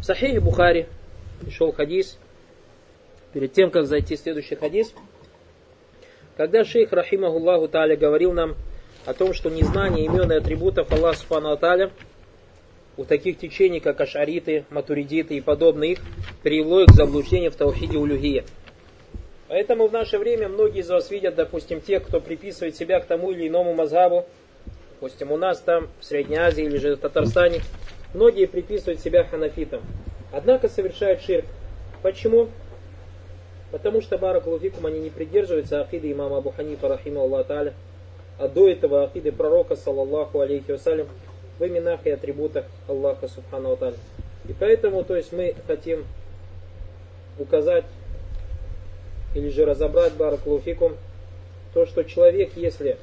В Сахихе Бухари пришел хадис, перед тем, как зайти в следующий хадис, когда шейх, рахимахуллаху тааля, говорил нам о том, что незнание имен и атрибутов Аллаха субхану ва тааля у таких течений, как ашариты, матуридиты и подобные их, привело их к заблуждению в таухиде улюхия. Поэтому в наше время многие из вас видят, допустим, тех, кто приписывает себя к тому или иному мазхабу, допустим, у нас там, в Средней Азии или же в Татарстане, многие приписывают себя ханафитам, однако совершают ширк. Почему? Потому что, баракаллаху фикум, они не придерживаются акиды имама Абу Ханифа, рахимахуллаху тааля, а до этого акиды пророка, саллаллаху алейхи вассалям, в именах и атрибутах Аллаха субхану ва тааля. И поэтому, то есть, мы хотим указать или же разобрать, баракаллаху фикум, то, что человек, если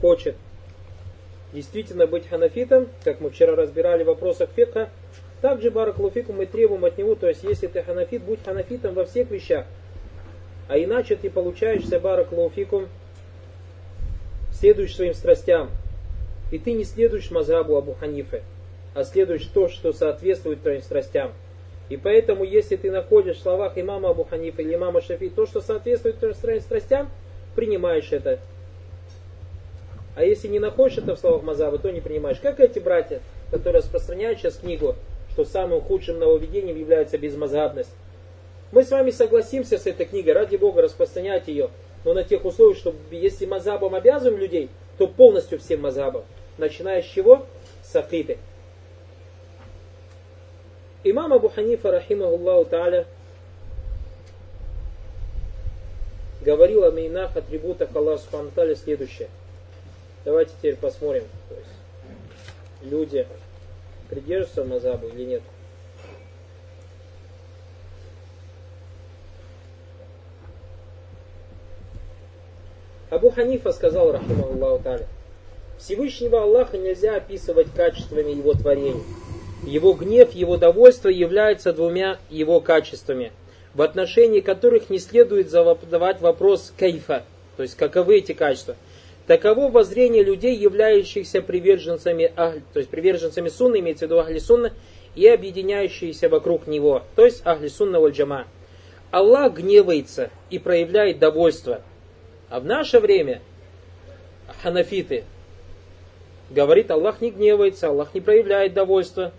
хочет действительно быть ханафитом, как мы вчера разбирали в вопросах фикха, также, баракаллаху фикум, мы требуем от него, то есть, если ты ханафит, будь ханафитом во всех вещах, а иначе ты получаешься, баракаллаху фикум, следуешь своим страстям, и ты не следуешь мазхабу Абу Ханифы, а следуешь то, что соответствует твоим страстям. И поэтому, если ты находишь в словах имама Абу Ханифы или имама Шафии то, что соответствует твоим страстям, принимаешь это. А если не находишь это в словах мазхаба, то не принимаешь. Как эти братья, которые распространяют сейчас книгу, что самым худшим нововведением является безмазхабность. Мы с вами согласимся с этой книгой, ради Бога, распространять ее, но на тех условиях, что если мазхабом обязываем людей, то полностью всем мазхабом, начиная с чего? С акиды. Имам Абу Ханифа, рахимахуллаху тааля, говорил о именах, атрибутах Аллаха субхану ва тааля следующее. Давайте теперь посмотрим, то есть, люди придерживаются мазхаба или нет. Абу Ханифа сказал, рахимахуллаху тааля: Всевышнего Аллаха нельзя описывать качествами Его творений. Его гнев, Его довольство являются двумя Его качествами, в отношении которых не следует задавать вопрос кайфа, то есть каковы эти качества. Таково воззрение людей, являющихся приверженцами, то есть приверженцами сунны, имеется в виду ахли сунна, и объединяющиеся вокруг него, то есть ахли сунна валь джама. Аллах гневается и проявляет довольство. А в наше время ханафиты говорит, Аллах не гневается, Аллах не проявляет довольства.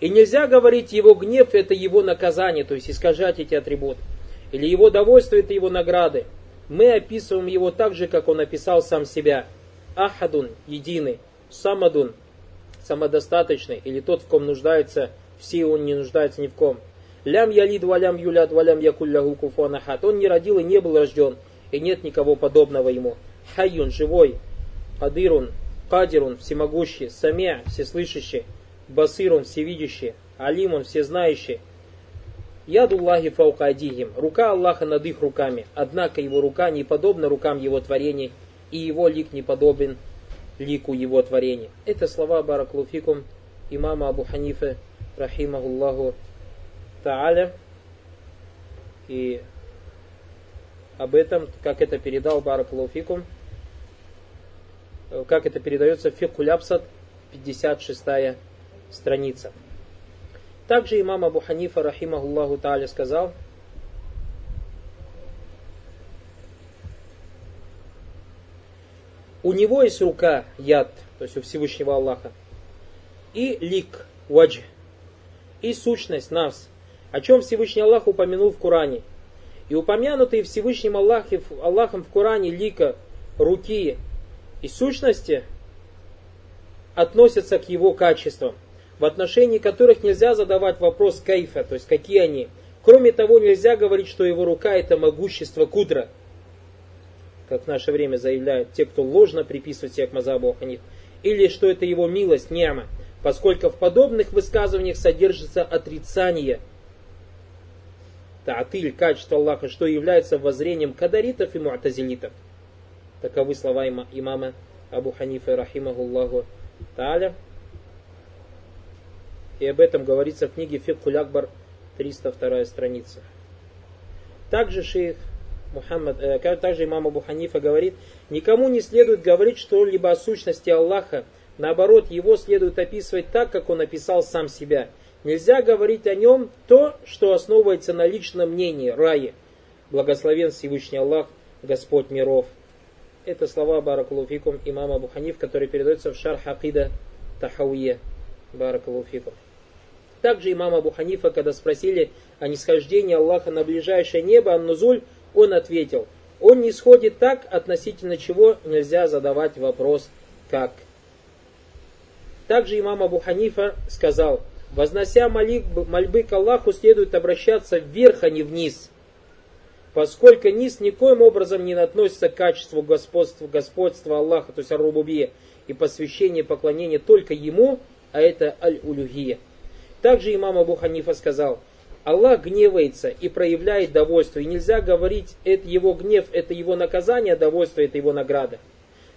И нельзя говорить, его гнев это его наказание, то есть искажать эти атрибуты. Или его довольство это его награды. Мы описываем его так же, как он описал сам себя. Ахадун, единый, самадун, самодостаточный, или тот, в ком нуждается все, он не нуждается ни в ком. Лям ялид, валям юляд, валям якулляху куфуан ахад. Он не родил и не был рожден, и нет никого подобного ему. Хайюн, живой. Адирун, Кадирун, всемогущий, Самия, всеслышащий, Басирун, всевидящий, Алимун, всезнающий. Ядуллахи фаука адихим, рука Аллаха над их руками, однако его рука не подобна рукам его творений, и его лик не подобен лику его творений. Это слова, баракаллаху фикум, имама Абу Ханифы, рахимахуллаху тааля. И об этом, как это передал, баракаллаху фикум, как это передается в Фикхуль Абсад, 56-я страница. Также имам Абу Ханифа, рахимахуллаху тааля, сказал: у него есть рука, яд, то есть у Всевышнего Аллаха, и лик, вадж, и сущность, нафс, о чем Всевышний Аллах упомянул в Коране. И упомянутые Всевышним Аллахом в Коране лика, руки и сущности относятся к его качествам, в отношении которых нельзя задавать вопрос кайфа, то есть какие они. Кроме того, нельзя говорить, что его рука это могущество кудра, как в наше время заявляют те, кто ложно приписывает себя к мазхабу Ханиф, или что это его милость, няма, поскольку в подобных высказываниях содержится отрицание таатиль, качество Аллаха, что является воззрением кадаритов и муатазилитов. Таковы слова имама Абу Ханифы, рахимахуллаху тааля. И об этом говорится в книге Фикхуль Акбар, 302-я страница. Также также имам Абу Ханифа говорит: никому не следует говорить что-либо о сущности Аллаха, Наоборот, его следует описывать так, как он описал сам себя. Нельзя говорить о нем то, что основывается на личном мнении, рае. Благословен Всевышний Аллах, Господь миров. Это слова Баракаллаху фикум имама Абу Ханиф, которые передаются в шарх акида Тахауия. Баракаллаху фикум. Также имама Абу Ханифа, когда спросили о нисхождении Аллаха на ближайшее небо, ан-нузуль, он ответил: он не сходит так, относительно чего нельзя задавать вопрос «как?». Также имам Абу Ханифа сказал: вознося мольбы к Аллаху, следует обращаться вверх, а не вниз, поскольку низ никоим образом не относится к качеству господства Аллаха, то есть ар-рубубия, и посвящение поклонения только Ему, а это аль-улюхия. Также имам Абу Ханифа сказал: Аллах гневается и проявляет довольство, и нельзя говорить, это его гнев, это его наказание, а довольство, это его награда.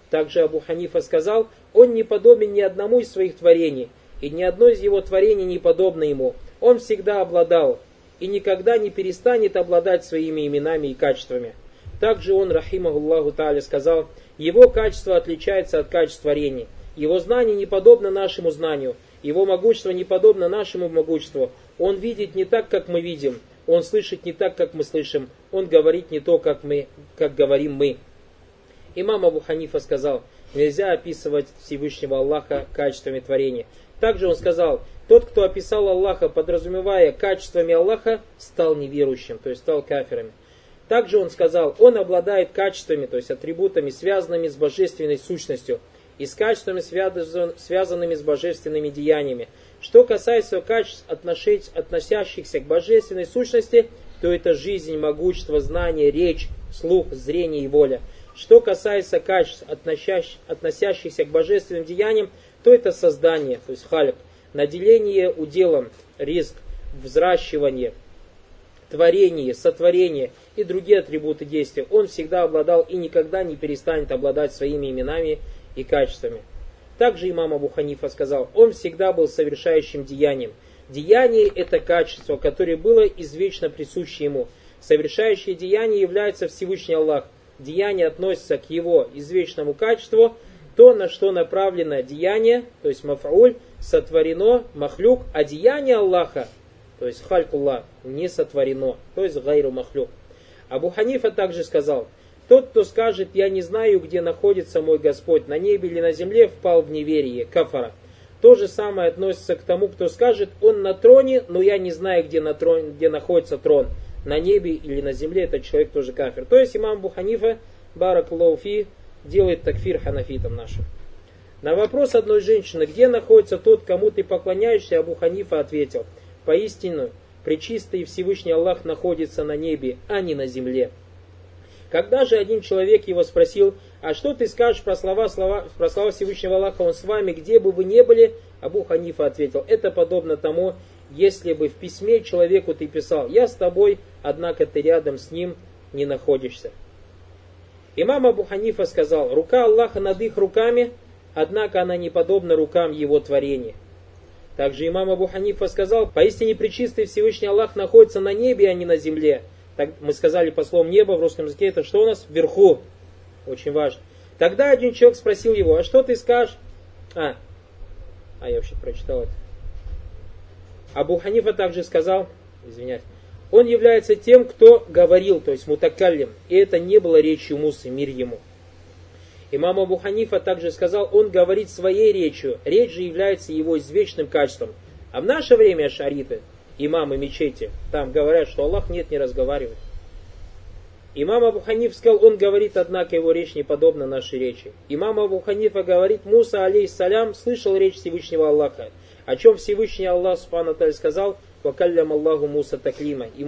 Также Абу Ханифа сказал: он не подобен ни одному из своих творений, и ни одно из его творений не подобно ему. Он всегда обладал и никогда не перестанет обладать своими именами и качествами. Также он, рахимахуллаху тааля, сказал: его качество отличается от качеств творений, его знание не подобно нашему знанию, его могущество не подобно нашему могуществу. Он видит не так, как мы видим. Он слышит не так, как мы слышим. Он говорит не то, как говорим мы. Имам Абу Ханифа сказал: нельзя описывать Всевышнего Аллаха качествами творения. Также он сказал: тот, кто описал Аллаха, подразумевая качествами Аллаха, стал неверующим, то есть стал кафиром. Также он сказал: он обладает качествами, то есть атрибутами, связанными с божественной сущностью, и с качествами, связанными с божественными деяниями. Что касается качеств, относящихся к божественной сущности, то это жизнь, могущество, знание, речь, слух, зрение и воля. Что касается качеств, относящихся к божественным деяниям, то это создание, то есть хальк, наделение уделом, ризк, взращивание, творение, сотворение и другие атрибуты действия. Он всегда обладал и никогда не перестанет обладать своими именами и качествами. Также имам Абу Ханифа сказал: он всегда был совершающим деянием. Деяние – это качество, которое было извечно присуще ему. Совершающее деяние является Всевышний Аллах. Деяние относится к его извечному качеству. То, на что направлено деяние, то есть мафауль, сотворено, махлюк, а деяние Аллаха, то есть халькуллах, не сотворено, то есть гайру махлюк. Абу Ханифа также сказал: тот, кто скажет: я не знаю, где находится мой Господь, на небе или на земле, впал в неверие, кафара. То же самое относится к тому, кто скажет: он на троне, но я не знаю, где находится трон, на небе или на земле, этот человек тоже кафир. То есть имам Абу Ханифа, баракаллаху фи, делает такфир ханафитам нашим. На вопрос одной женщины: где находится тот, кому ты поклоняешься, Абу Ханифа ответил: поистину, пречистый и Всевышний Аллах находится на небе, а не на земле. Когда же один человек его спросил: а что ты скажешь про слова Всевышнего Аллаха, он с вами, где бы вы ни были, Абу Ханифа ответил: это подобно тому, если бы в письме человеку ты писал: я с тобой, однако ты рядом с ним не находишься. Имам Абу Ханифа сказал: рука Аллаха над их руками, однако она не подобна рукам его творения. Также имам Абу Ханифа сказал: поистине пречистый Всевышний Аллах находится на небе, а не на земле. Так мы сказали по словам «небо» в русском языке, это что у нас? Вверху. Очень важно. Тогда один человек спросил его: а что ты скажешь? Я вообще прочитал это. Абу Ханифа также сказал, он является тем, кто говорил, то есть мутакаллим, и это не было речью Мусы, мир ему. Имам Абу Ханифа также сказал: он говорит своей речью, речь же является его извечным качеством. А в наше время ашариты, имамы мечети, там говорят, что Аллах не разговаривает. Имам Абу Ханиф сказал: он говорит, однако его речь не подобна нашей речи. Имам Абу Ханифа говорит: Муса, алейхиссалям, слышал речь Всевышнего Аллаха, о чем Всевышний Аллах субхану тааля сказал: «Вакаллям Аллаху Муса таклима». И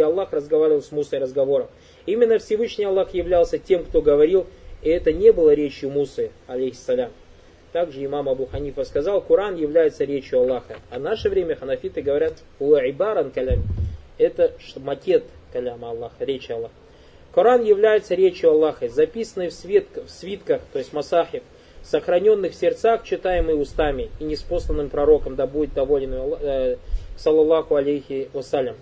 Аллах разговаривал с Мусой разговором. Именно Всевышний Аллах являлся тем, кто говорил, и это не было речью Мусы, алейхиссалям. Также имам Абу Ханифа сказал: Коран является речью Аллаха. А в наше время ханафиты говорят: «Уайбаран калям». Это макет каляма Аллаха, речи Аллаха. Коран является речью Аллаха, записанной в свитках, то есть масахиб, сохраненных в сердцах, читаемый устами и неспосланным пророком, да будет доволен саллаллаху алейхи вассалям.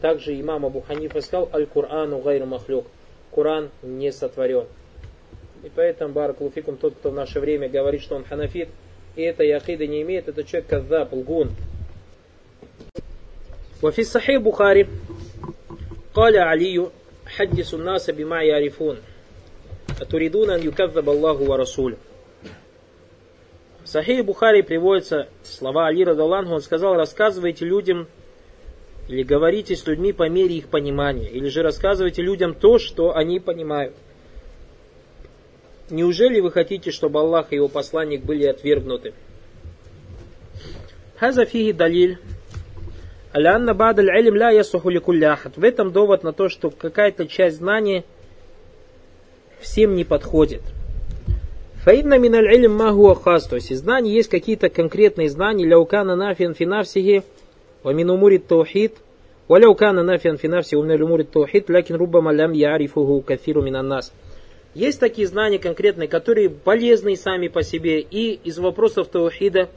Также имам Абу Ханифа сказал: «Аль-Курану гайру махлюк». Коран не сотворен. И поэтому, баракаллаху фикум, тот, кто в наше время говорит, что он ханафит, и этой акиды не имеет, это человек каззаб, лгун. وفي الصحيح البخاري قال علي حدث الناس بما يعرفون أتريدون أن يكذب الله ورسوله. В Сахихе Бухари приводятся слова Али радиаллаху анху, он сказал: рассказывайте людям или говорите с людьми по мере их понимания, или же рассказывайте людям то, что они понимают. Неужели вы хотите, чтобы Аллах и его посланник были отвергнуты? هذا فيه دليل على أن بعض العلم لا يصح لكل أحد. В этом довод на то, что какая-то часть знаний всем не подходит. Фаидна миналь илм ма хуа хас, то есть из знаний есть какие-то конкретные знания, ляукана нафиан фи нафсихи ва мин умурит таухид, ва ляукана нафиан фи нафсихи ва мин умурит таухид, лякин руббама лям я'рифуху кафиру минан нас. Есть такие знания конкретные, которые полезны сами по себе и из вопросов таухида,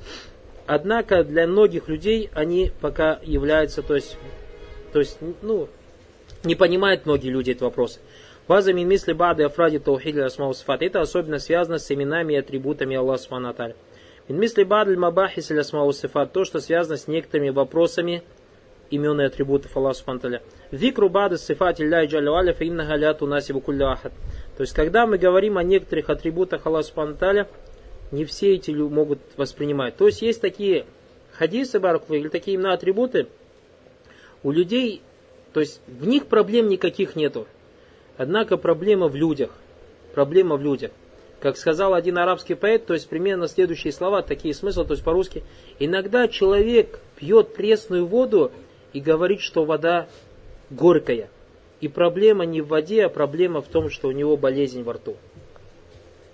однако для многих людей они пока являются, то есть не понимают многие люди этот вопрос. Базами мисли бады афради таухид асмау сифат. Это особенно связано с именами и атрибутами Аллаха Субхана ва Тааля. Мин мисли бады мабахис асмау сифат, то, что связано с некоторыми вопросами имен и атрибутов Аллаха Субхана ва Тааля. Зикру бады сифат илляхи джалла ва аля фа иннаха ля тунасибу кулля ахад. То есть, когда мы говорим о некоторых атрибутах Аллаха Субхана ва Тааля, не все эти могут воспринимать. То есть, есть такие хадисы, баракаллаху, или такие имена атрибуты у людей, то есть, в них проблем никаких нету. Однако проблема в людях. Проблема в людях. Как сказал один арабский поэт, то есть примерно следующие слова, такие смыслы, то есть по-русски. Иногда человек пьет пресную воду и говорит, что вода горькая. И проблема не в воде, а проблема в том, что у него болезнь во рту.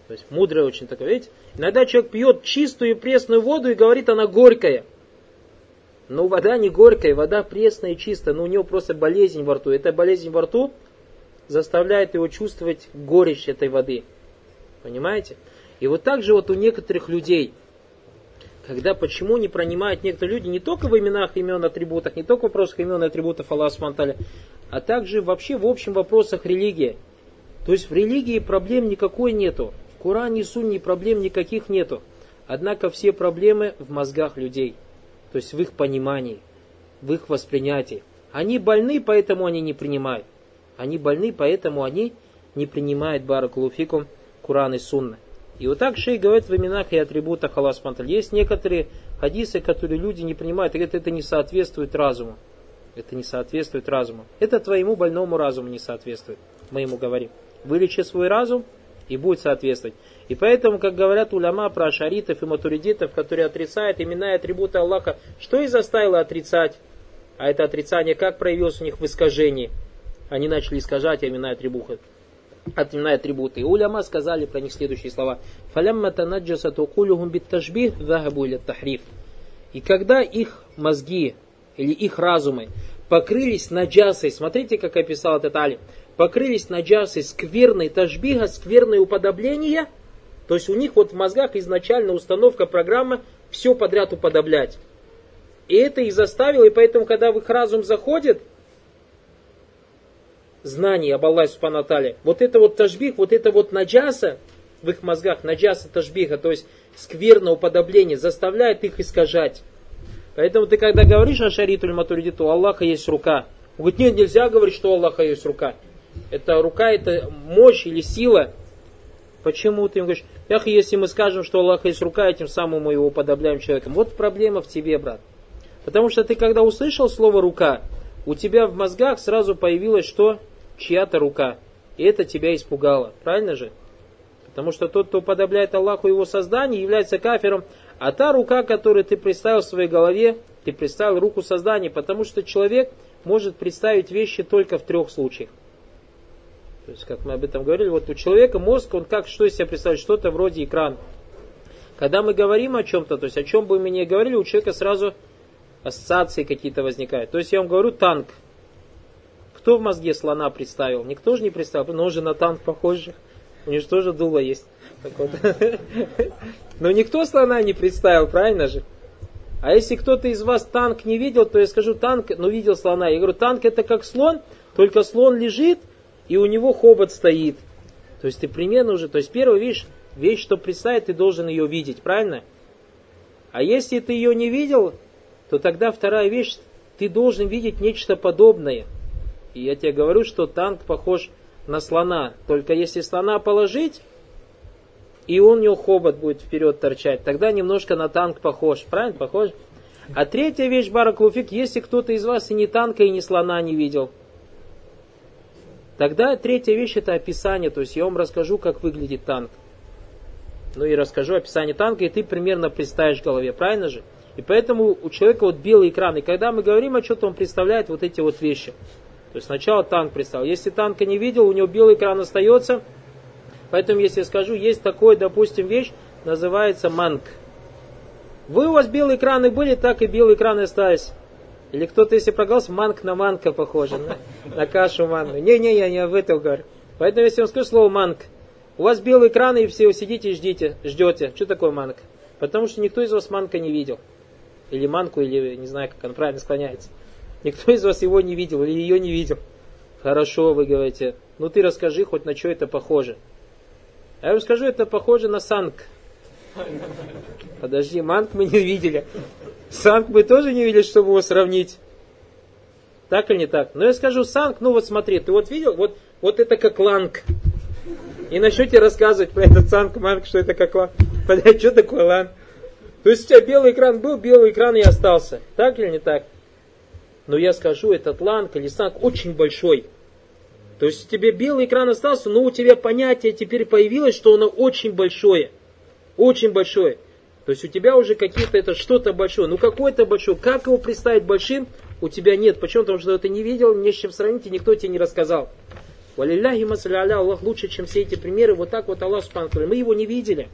То есть мудрое очень такое, видите? Иногда человек пьет чистую и пресную воду и говорит, она горькая. Но вода не горькая, вода пресная и чистая, но у него просто болезнь во рту. Эта болезнь во рту заставляет его чувствовать горечь этой воды. Понимаете? И вот так же вот у некоторых людей, когда почему не принимают некоторые люди не только в именах, имен, атрибутах, не только в вопросах имен и атрибутов Аллаха Субхана ва Тааля, а также вообще в общем вопросах религии. То есть в религии проблем никакой нету. В Коране и Сунне проблем никаких нету. Однако все проблемы в мозгах людей. То есть в их понимании, в их воспринятии. Они больны, поэтому они не принимают. Они больны, поэтому они не принимают, баракаллаху фикум, Куран и Сунна. И вот так шейх говорит в именах и атрибутах Аллаха Субхана ва Тааля. Есть некоторые хадисы, которые люди не принимают, и говорят, это не соответствует разуму. Это не соответствует разуму. Это твоему больному разуму не соответствует. Мы ему говорим. Вылечи свой разум, и будет соответствовать. И поэтому, как говорят уляма про ашаритов и матуридитов, которые отрицают имена и атрибуты Аллаха, что и заставило отрицать? А это отрицание как проявилось у них в искажении? Они начали искажать имена и атрибуты. И уляма сказали про них следующие слова. И когда их мозги или их разумы покрылись наджасой, смотрите, как описал этот алим, покрылись наджасой скверной ташбиха, скверное уподобление, то есть у них вот в мозгах изначально установка программы все подряд уподоблять. И это их заставило, и поэтому, когда в их разум заходит знаний об Аллахе Субхана ва Тааля, вот это вот ташбих, вот это вот наджаса в их мозгах, наджаса ташбиха, то есть скверное уподобление, заставляет их искажать. Поэтому ты когда говоришь ашариту или матуридиту, у Аллаха есть рука. Он говорит, нет, нельзя говорить, что у Аллаха есть рука. Это рука, это мощь или сила. Почему ты им говоришь, ах, если мы скажем, что у Аллаха есть рука, этим самым мы его уподобляем человеком. Вот проблема в тебе, брат. Потому что ты когда услышал слово рука, у тебя в мозгах сразу появилось что? Чья-то рука. И это тебя испугало. Правильно же? Потому что тот, кто уподобляет Аллаху его создание, является кафиром. А та рука, которую ты представил в своей голове, ты представил руку создания. Потому что человек может представить вещи только в 3 случаях. То есть, как мы об этом говорили, вот у человека мозг, он как что из себя представляет? Что-то вроде экрана. Когда мы говорим о чем-то, то есть о чем бы мы ни говорили, у человека сразу ассоциации какие-то возникают. То есть я вам говорю танк. Кто в мозге слона представил? Никто же не представил, но он же на танк похож же. У него же тоже дуло есть. Но никто слона не представил, правильно же? А если кто-то из вас танк не видел, то я скажу танк, но видел слона. Я говорю, танк это как слон, только слон лежит и у него хобот стоит. То есть ты примерно уже... То есть первый, видишь, вещь, что предстоит, ты должен ее видеть, правильно? А если ты ее не видел, то тогда вторая вещь, ты должен видеть нечто подобное. И я тебе говорю, что танк похож на слона. Только если слона положить, и у него хобот будет вперед торчать, тогда немножко на танк похож. Правильно? Похож? А третья вещь, бараклуфик, если кто-то из вас и не танка, и не слона не видел, тогда третья вещь — это описание. То есть я вам расскажу, как выглядит танк. Ну и расскажу описание танка, и ты примерно представишь в голове. Правильно же? И поэтому у человека вот белый экран. И когда мы говорим о чем-то, он представляет вот эти вот вещи. То есть сначала танк представил. Если танка не видел, у него белый экран остается. Поэтому, если я скажу, есть такой, допустим, вещь, называется манг. Вы у вас белые экраны были, так и белые экраны остались. Или кто-то, если проголосовал, манг на манка похоже, на кашу манную. Не-не, я не об этом говорю. Поэтому, если я вам скажу слово манг, у вас белые экраны, и все сидите и ждете. Что такое манг? Потому что никто из вас манка не видел. Или манку, или не знаю, как он правильно склоняется. Никто из вас его не видел или ее не видел. Хорошо, вы говорите. Ну ты расскажи хоть на что это похоже. А я вам скажу, это похоже на санк. Подожди, манк мы не видели. Санк мы тоже не видели, чтобы его сравнить. Так или не так? Но я скажу санк, ну вот смотри, ты вот видел, вот это как ланг. И начну тебе рассказывать про этот санк, манк, что это как ланг. Подожди, что такое ланг? То есть у тебя белый экран был, белый экран и остался. Так или не так? Но я скажу, этот ланг или санк очень большой. То есть тебе белый экран остался, но у тебя понятие теперь появилось, что оно очень большое. Очень большое. То есть у тебя уже какие-то это что-то большое. Ну какое-то большое. Как его представить большим, у тебя нет. Почему? Потому что ты не видел, не с чем сравнить, и никто тебе не рассказал. Валилляхи масаляля, Аллах лучше, чем все эти примеры. Вот так вот Аллах субхану ва тааля. Мы его не видели.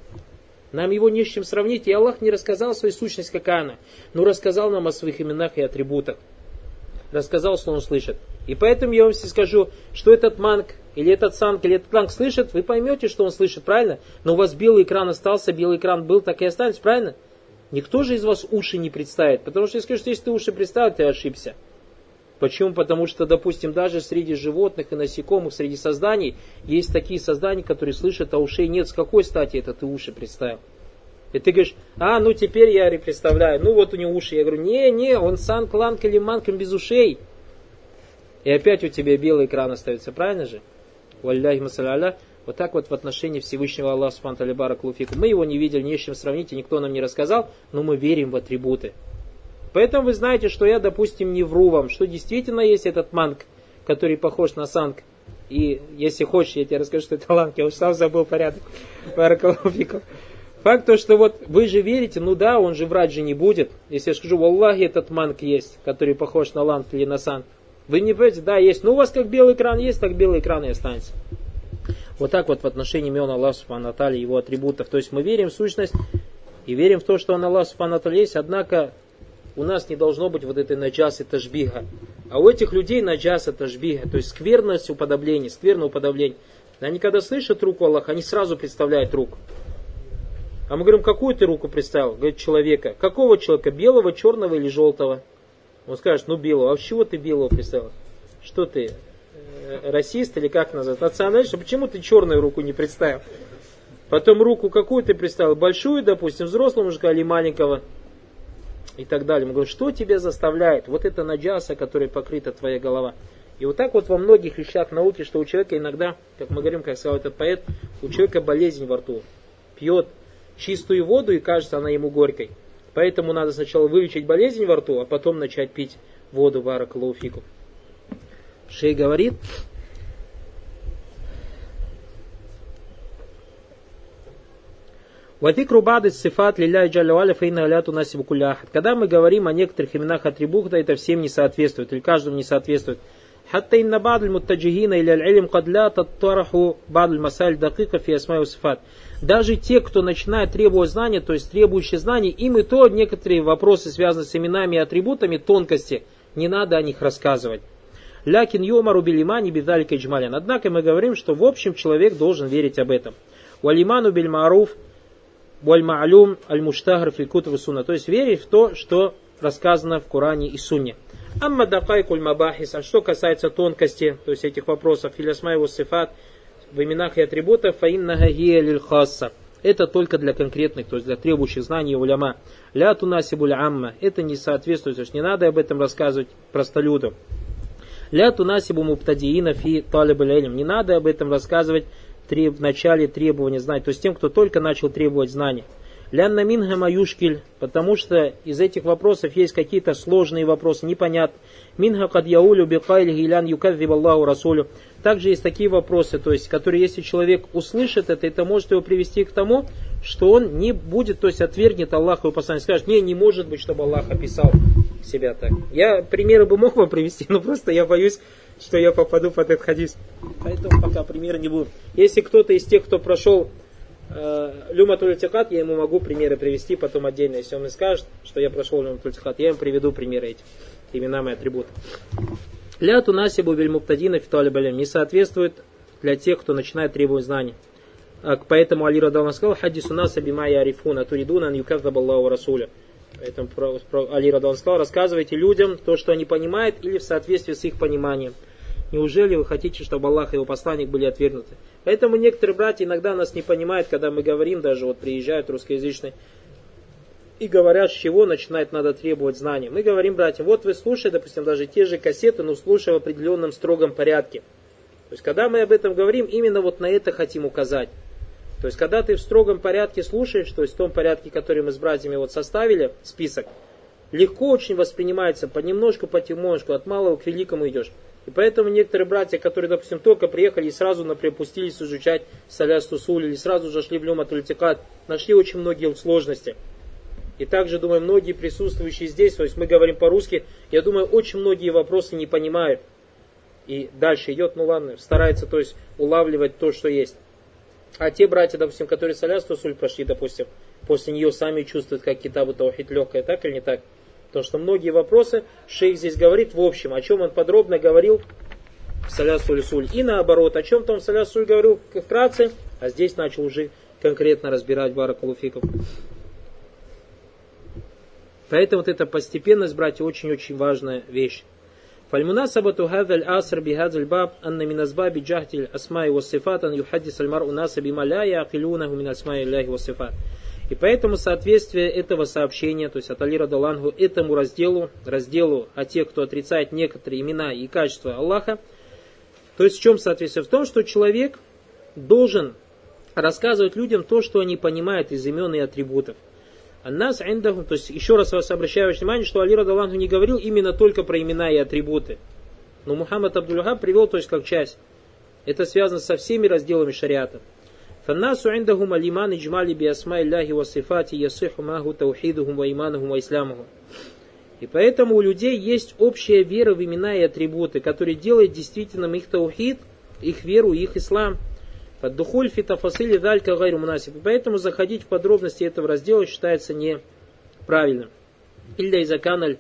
Нам его не с чем сравнить. И Аллах не рассказал свою сущность, какая она. Но рассказал нам о своих именах и атрибутах. Рассказал, что он слышит. И поэтому я вам сейчас скажу, что этот манг, или этот санг, или этот ланг слышит, вы поймете, что он слышит, правильно? Но у вас белый экран остался, белый экран был, так и останется, правильно? Никто же из вас уши не представит. Потому что я скажу, что если ты уши представил, ты ошибся. Почему? Потому что, допустим, даже среди животных и насекомых, среди созданий, есть такие создания, которые слышат, а ушей нет. С какой стати это ты уши представил? И ты говоришь, а, ну теперь я представляю, ну вот у него уши. Я говорю, не, он санг, ланг или манг без ушей. И опять у тебя белый экран остается, правильно же? Валляхи масаляля. Вот так вот в отношении Всевышнего Аллаха субхану ва тааля баракаллаху фикум. Мы его не видели, не с чем сравнить, и никто нам не рассказал, но мы верим в атрибуты. Поэтому вы знаете, что я, допустим, не вру вам, что действительно есть этот манг, который похож на санг. И если хочешь, я тебе расскажу, что это ланг. Я уж сам забыл порядок. Баракаллаху фикум. Факт то, что вот вы же верите, ну да, он же врать же не будет. Если я скажу, валлахи, этот манг есть, который похож на ланг или на санг. Вы не понимаете, да, есть. Ну у вас как белый экран есть, так белый экран и останется. Вот так вот в отношении имен Аллаха субхану ва тааля, его атрибутов. То есть мы верим в сущность и верим в то, что он Аллах субхану ва тааля есть, однако у нас не должно быть вот этой наджасы ташбиха. А у этих людей наджаса ташбиха, то есть скверность уподобления, скверное уподобление. Они когда слышат руку Аллаха, они сразу представляют руку. А мы говорим, какую ты руку представил? Говорит, человека. Какого человека? Белого, черного или желтого? Он скажет, ну белого. А с чего ты белого представил? Что ты, расист или как назвать? Националист? Почему ты черную руку не представил? Потом руку какую ты представил? Большую, допустим, взрослого мужика или маленького? И так далее. Мы говорим, что тебя заставляет? Вот это наджаса, которой покрыта твоя голова. И вот так вот во многих вещах науки, что у человека иногда, как мы говорим, как сказал этот поэт, у человека болезнь во рту. Пьет чистую воду, и кажется она ему горькой. Поэтому надо сначала вылечить болезнь во рту, а потом начать пить воду. Баракаллаху фикум. Шейх говорит, когда мы говорим о некоторых именах атрибутах, это всем не соответствует, или каждому не соответствует. Даже те, кто начинает требовать знания, то есть требующие знаний, им и то некоторые вопросы, связанные с именами и атрибутами, тонкости, не надо о них рассказывать. Однако мы говорим, что в общем человек должен верить об этом. То есть верить в то, что рассказано в Коране и Сунне. А что касается тонкости, то есть этих вопросов, в именах и атрибутах «фаиннага гия лиль хасса». Это только для конкретных, то есть для требующих знаний уляма. «Ля тунасибуль амма». Это не соответствует, то есть не надо об этом рассказывать простолюду. «Ля тунасибу мубтадиина фи талибуль эльм». Не надо об этом рассказывать в начале требования знаний, то есть тем, кто только начал требовать знаний. «Лянна минга маюшкиль», потому что из этих вопросов есть какие-то сложные вопросы, непонятные. «Минга кад яулю бикайль гилян юкадзиб Аллаху расулю». Также есть такие вопросы, то есть, которые, если человек услышит это может его привести к тому, что он не будет, то есть отвергнет Аллаху и послание, скажет: «Не, не может быть, чтобы Аллах описал себя так». Я примеры бы мог вам привести, но просто я боюсь, что я попаду под этот хадис. Поэтому пока примеры не будут. Если кто-то из тех, кто прошел Люматуль-Тикат, я ему могу примеры привести потом отдельно. Если он мне скажет, что я прошел Люматуль-Тикат, я им приведу примеры эти, именам и атрибуты. «Ля тунасибу биль муптадина фитуалибалям». Не соответствует для тех, кто начинает требовать знаний. Поэтому Али Радаллаху сказал: «Хадису наса бима ярифуна туридуна ан юказзаба Аллаху расуля». Поэтому Али Радаллаху сказал: рассказывайте людям то, что они понимают, или в соответствии с их пониманием. Неужели вы хотите, чтобы Аллах и его посланник были отвергнуты? Поэтому некоторые братья иногда нас не понимают, когда мы говорим, даже вот приезжают русскоязычные, и говорят, с чего начинать надо требовать знаний. Мы говорим братьям: вот вы слушаете, допустим, даже те же кассеты, но слушая в определенном строгом порядке. То есть, когда мы об этом говорим, именно вот на это хотим указать. То есть, когда ты в строгом порядке слушаешь, то есть в том порядке, который мы с братьями вот составили, список, легко очень воспринимается, понемножку, потихонечку, от малого к великому идешь. И поэтому некоторые братья, которые, допустим, только приехали и сразу, например, пустились изучать Саляс-Тусуль, или сразу же шли в Люматуль-Тикат, нашли очень многие сложности. И также, думаю, многие присутствующие здесь, то есть мы говорим по-русски, я думаю, очень многие вопросы не понимают. И дальше идет, ну ладно, старается, то есть, улавливать то, что есть. А те братья, допустим, которые Саляс-Тусуль прошли, допустим, после нее сами чувствуют, как Китабу-Таухид легкая, так или не так? Потому что многие вопросы шейх здесь говорит в общем, о чем он подробно говорил в Саляс-уль-Суль. И наоборот, о чем там Саляс-уль говорил вкратце, а здесь начал уже конкретно разбирать баракалуфиков. Поэтому вот эта постепенность, братья, очень-очень важная вещь. Фальмунасабату хазаль аср бихазаль баб анна миназбаби джахтиль асмай вассифат ан юхаддис аль мару наса бима ля яакилюнаху мин асмай ляхи вассифат. И поэтому соответствие этого сообщения, то есть от Али Радаллаху Анху, этому разделу о тех, кто отрицает некоторые имена и качества Аллаха, то есть в чем соответствие? В том, что человек должен рассказывать людям то, что они понимают из имен и атрибутов. Аннас индахум, то есть еще раз вас обращаю внимание, что Али Радаллаху Анху не говорил именно только про имена и атрибуты. Но Мухаммад Абдуль-Вахаб привел, то есть как часть. Это связано со всеми разделами шариата. فالناس عندهم الإيمان إجمالي بأسماء الله وصفاته يصح معه توحيدهم وإيمانهم وإسلامهم. И поэтому у людей есть общая вера в имена и атрибуты, которые делают действительным их таухид, их веру и их ислам. فالدخول في تفاصيل ذلك غير مناسب. И поэтому заходить в подробности этого раздела считается неправильным. إلا إذا كان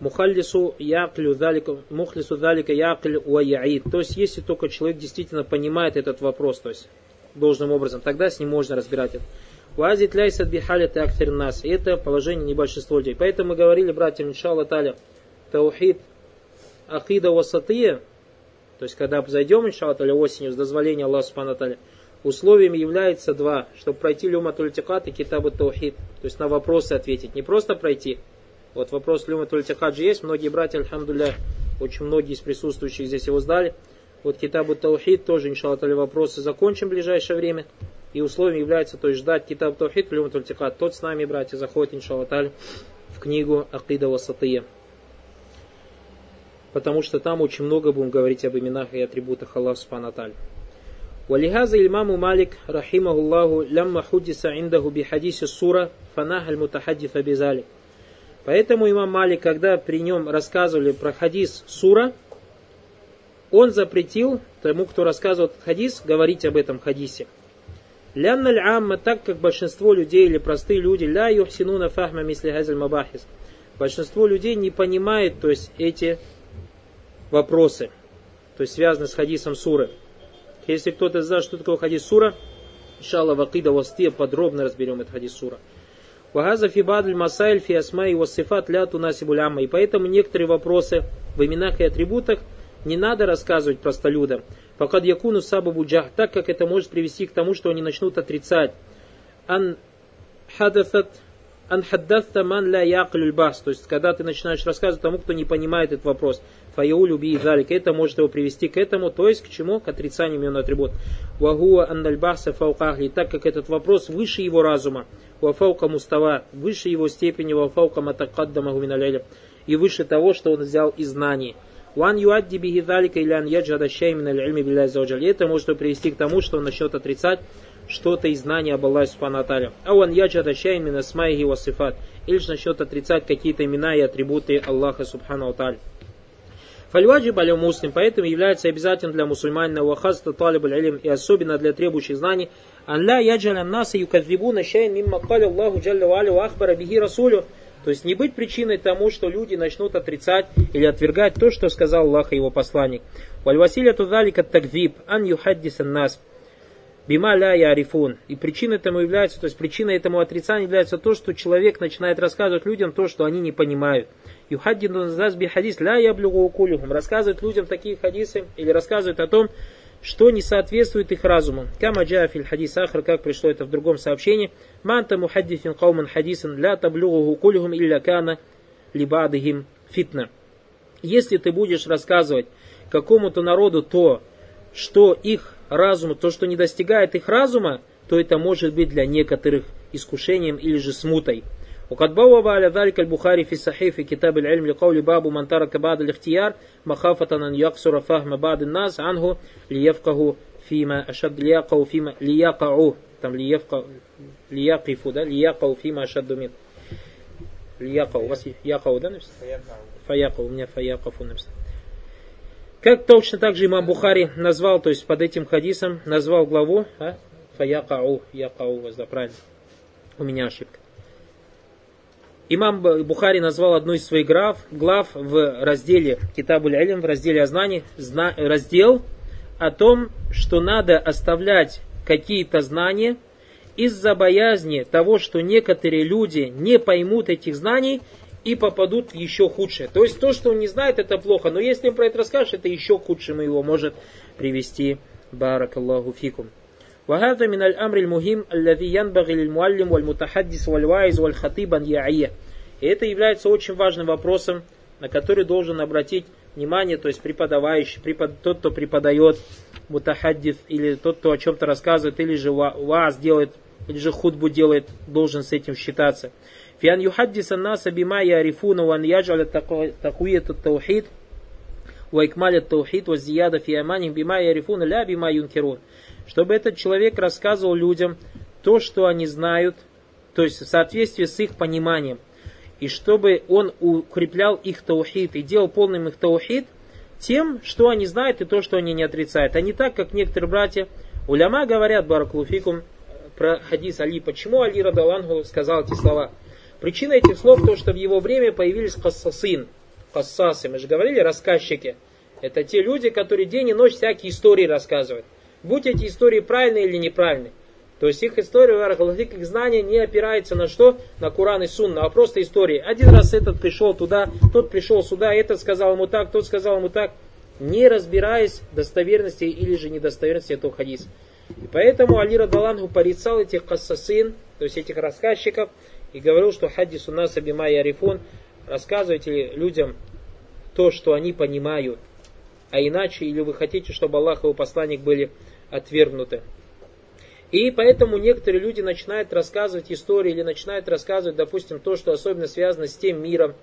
المخلص يعقل ذلك مخلص ذلك يعقل ويعيد. То есть если только человек действительно понимает этот вопрос, то есть должным образом, тогда с ним можно разбирать это. Уазит ляйсат бихалят актер нас. Это положение не большинства людей. Поэтому мы говорили, братья, иншалла таля, таухид ахида васатия, то есть когда зайдем, иншалла таля, осенью, с дозволения Аллаха субхана таля, условиями является два, чтобы пройти люматуль-тикат и китабу таухид, то есть на вопросы ответить, не просто пройти. Вот вопрос люматуль-тикат же есть, многие братья, альхамдулля, очень многие из присутствующих здесь его сдали. Вот Китабу Таухид тоже, иншалла таля, вопросы закончим в ближайшее время. И условием является, то есть, ждать Китабу Таухид, Люматуль Тикат. Тот с нами, братья, заходит, иншалла таля, в книгу Акида Васатия. Потому что там очень много будем говорить об именах и атрибутах Аллаха субхана таля. Валихаза имаму Малик, рахимахуллаху, лямма худдиса индаху би хадиси сура, фанах аль мутахаддифа бизалик. Поэтому имам Малик, когда при нем рассказывали про хадис сура, он запретил тому, кто рассказывал этот хадис, говорить об этом хадисе. «Лянна ль-амма», так как большинство людей или простые люди, «ля юхсинуна фахма мисли хазаль мабахис». Большинство людей не понимает, то есть, эти вопросы, то есть, связаны с хадисом суры. Если кто-то знает, что такое хадис сура, иншалла вакида васты, подробно разберем этот хадис сура. «Вагаза фибадль масайль фи асмай вассифат ля тунасибуль амма». И поэтому некоторые вопросы в именах и атрибутах не надо рассказывать простолюдам. Факад якуну сабабу джах, так как это может привести к тому, что они начнут отрицать. Ан хаддафта ман ля яаклюль бас, то есть когда ты начинаешь рассказывать тому, кто не понимает этот вопрос. Фаяу люби и далик, это может его привести к этому, то есть к чему? К отрицанию именного атрибута. Вагуа анналь баса фаукахли, так как этот вопрос выше его разума. Вафаука мустава, выше его степени, вафаука матакаддама гуминаляля, и выше того, что он взял из знаний. Ван юадди биги далика или ан яджада шеймин аль альми билляй зауджаль, это может его привести к тому, что он начнет отрицать что-то из знания об Аллахе Субхану ва Тааля. Ауан яджада шаймина смайхи ва сифат, или же начнет отрицать какие-то имена и атрибуты Аллаха Субхану ва Тааля. Фальваджиб аля муслим, поэтому является обязательным для мусульманина ва хазата талиб аль-илм, и особенно для требующих знаний, ан ля яджаля наса юкадзибуна шайан мимма каля Аллаху джалля ва аля ва ахбара бихи расулю, то есть не быть причиной тому, что люди начнут отрицать или отвергать то, что сказал Аллах и его посланник. Валь василяту залика тагзиб ан юхаддис ан-нас бима ля ярифун. И причиной этому является, то есть причиной этому отрицания является то, что человек начинает рассказывать людям то, что они не понимают. Юхаддину нас би хадис ля яблюгу кулюхум, рассказывать людям такие хадисы или рассказывать о том, что не соответствует их разуму. Кама джаа фил хадис ахр, как пришло это в другом сообщении. Манта мухаддифин кауман хадисан ля таблюгу кулюхум илля кана либадыхим фитна. Если ты будешь рассказывать какому-то народу то, что их разум, то, что не достигает их разума, то это может быть для некоторых искушением или же смутой. Как точно так же имам Бухари назвал, то есть под этим хадисом, назвал главу «Фаякау», «Якау», да, правильно, у меня ошибка. Имам Бухари назвал одну из своих глав в разделе «Китабуль Алим», в разделе о знании, раздел о том, что надо оставлять какие-то знания из-за боязни того, что некоторые люди не поймут этих знаний и попадут в еще худшее. То есть то, что он не знает, это плохо. Но если им про это расскажешь, это еще к худшему его может привести. Баракаллаху фикум. Вахаза миналь амриль мухим аллази янбаги лиль муаллим валь мутахаддис валь ваиз валь хатиб ан я'ия. И это является очень важным вопросом, на который должен обратить внимание, то есть преподавающий, тот, кто преподает, мутахаддис, или тот, кто о чем-то рассказывает, или же вааз делает, или же худбу делает, должен с этим считаться. Фиан юхаддиса наса бима ярифуна ван яджаля такуиету таухид вайкмаля таухид ваззияда фиаманин бима ярифуна ля бима юнкирун. Чтобы этот человек рассказывал людям то, что они знают, то есть в соответствии с их пониманием, и чтобы он укреплял их таухид и делал полным их таухид тем, что они знают и то, что они не отрицают. А не так, как некоторые братья уляма говорят, баракулуфикум, про хадис Али. Почему Али радаллаху сказал эти слова? Причина этих слов то, что в его время появились кассасын, кассасы, мы же говорили, рассказчики. Это те люди, которые день и ночь всякие истории рассказывают. Будь эти истории правильные или неправильные. То есть их история, их знания не опирается на что? На Куран и Сунну, а просто истории. Один раз этот пришел туда, тот пришел сюда, этот сказал ему так, тот сказал ему так, не разбираясь в достоверности или же недостоверности этого хадиса. И поэтому Али радаллаху порицал этих кассасын, то есть этих рассказчиков, и говорил, что хадис у нас абима ярифун, рассказывайте людям то, что они понимают, а иначе или вы хотите, чтобы Аллах и его посланник были отвергнуты. И поэтому некоторые люди начинают рассказывать истории или начинают рассказывать, допустим, то, что особенно связано с тем миром,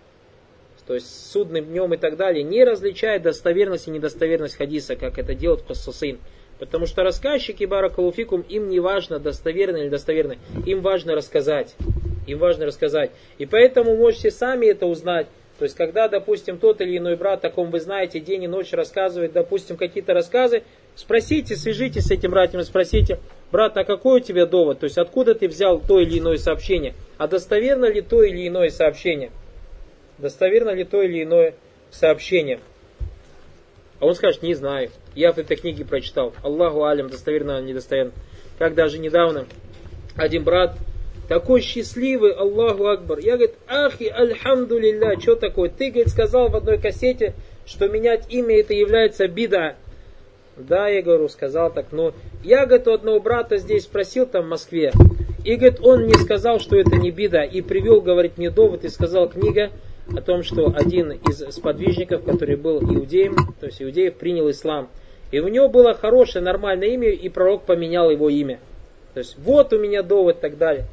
то есть с судным днем и так далее, не различая достоверность и недостоверность хадиса, как это делают кассасын. Потому что рассказчики, баракаллаху фикум, им не важно, достоверно или недостоверно, им важно рассказать. Им важно рассказать. И поэтому можете сами это узнать. То есть, когда, допустим, тот или иной брат, о ком вы знаете, день и ночь рассказывает, допустим, какие-то рассказы, спросите, свяжитесь с этим братьем и спросите, брат, а какой у тебя довод? То есть, откуда ты взял то или иное сообщение? А достоверно ли то или иное сообщение? Достоверно ли то или иное сообщение? А он скажет, не знаю. Я в этой книге прочитал. Аллаху алям, достоверно или недостоверно. Как даже недавно один брат, такой счастливый, Аллаху Акбар. Я, говорит, ахи, альхамду лилля, что такое? Ты, говорит, сказал в одной кассете, что менять имя это является бида. Да, я говорю, сказал так, но я, говорит, у одного брата здесь спросил, там в Москве, и, говорит, он мне сказал, что это не беда, и привел, говорит, мне довод, и сказал книга о том, что один из сподвижников, который был иудеем, то есть иудеев, принял ислам, и у него было хорошее, нормальное имя, и пророк поменял его имя. То есть, вот у меня довод, и так далее.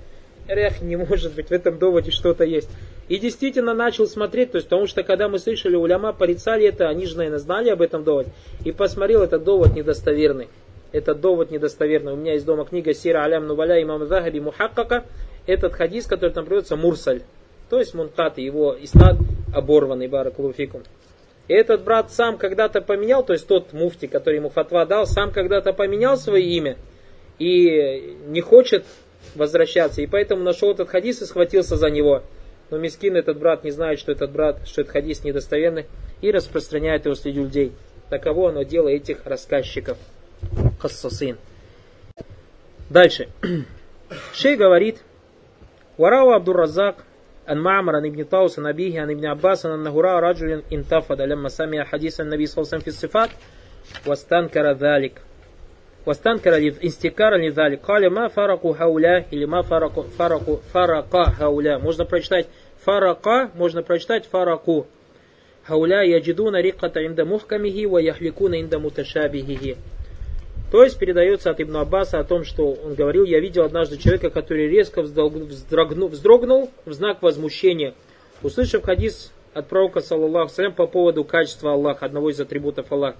Эх, не может быть, в этом доводе что-то есть. И действительно начал смотреть, то есть, потому что когда мы слышали, уляма порицали это, они же, наверное, знали об этом доводе. И посмотрел, этот довод недостоверный. Этот довод недостоверный. У меня из дома книга Сира Алям Нубаля Имам Захаби Мухаккака. Этот хадис, который там приводится, Мурсаль. То есть Мункаты, его иснад оборванный, баракулуфикум. И этот брат сам когда-то поменял, то есть тот муфти, который ему фатва дал, сам когда-то поменял свое имя и не хочет возвращаться. И поэтому нашел этот хадис и схватился за него. Но мискин этот брат не знает, что этот хадис недостоверный, и распространяет его среди людей. Таково оно дело этих рассказчиков. Хассасин. Дальше. Шейх говорит: Варау Абдур-Раззак ан Ма'мар ан ибн Таус ан Абихи ан ибн Аббас ан Нахура раджулин интафада лямма самия хадисан Наби саллаллаху алейхи ва саллям фи ссифат вастанкара залик. واستنكر انستكارا لذلك قال ما فرق هؤلاء или ما فرق فرق فرق هؤلاء. Можно прочитать фарака, можно прочитать фараку. هؤلاء يجدون رقة عند محكمه ويحلقون عند متشابهه. То есть передается от Ибн Аббаса о том, что он говорил: я видел однажды человека, который резко вздрогнул в знак возмущения, услышав хадис от пророка саллаллаху алейхи ва саллям по поводу качества Аллаха, одного из атрибутов Аллаха.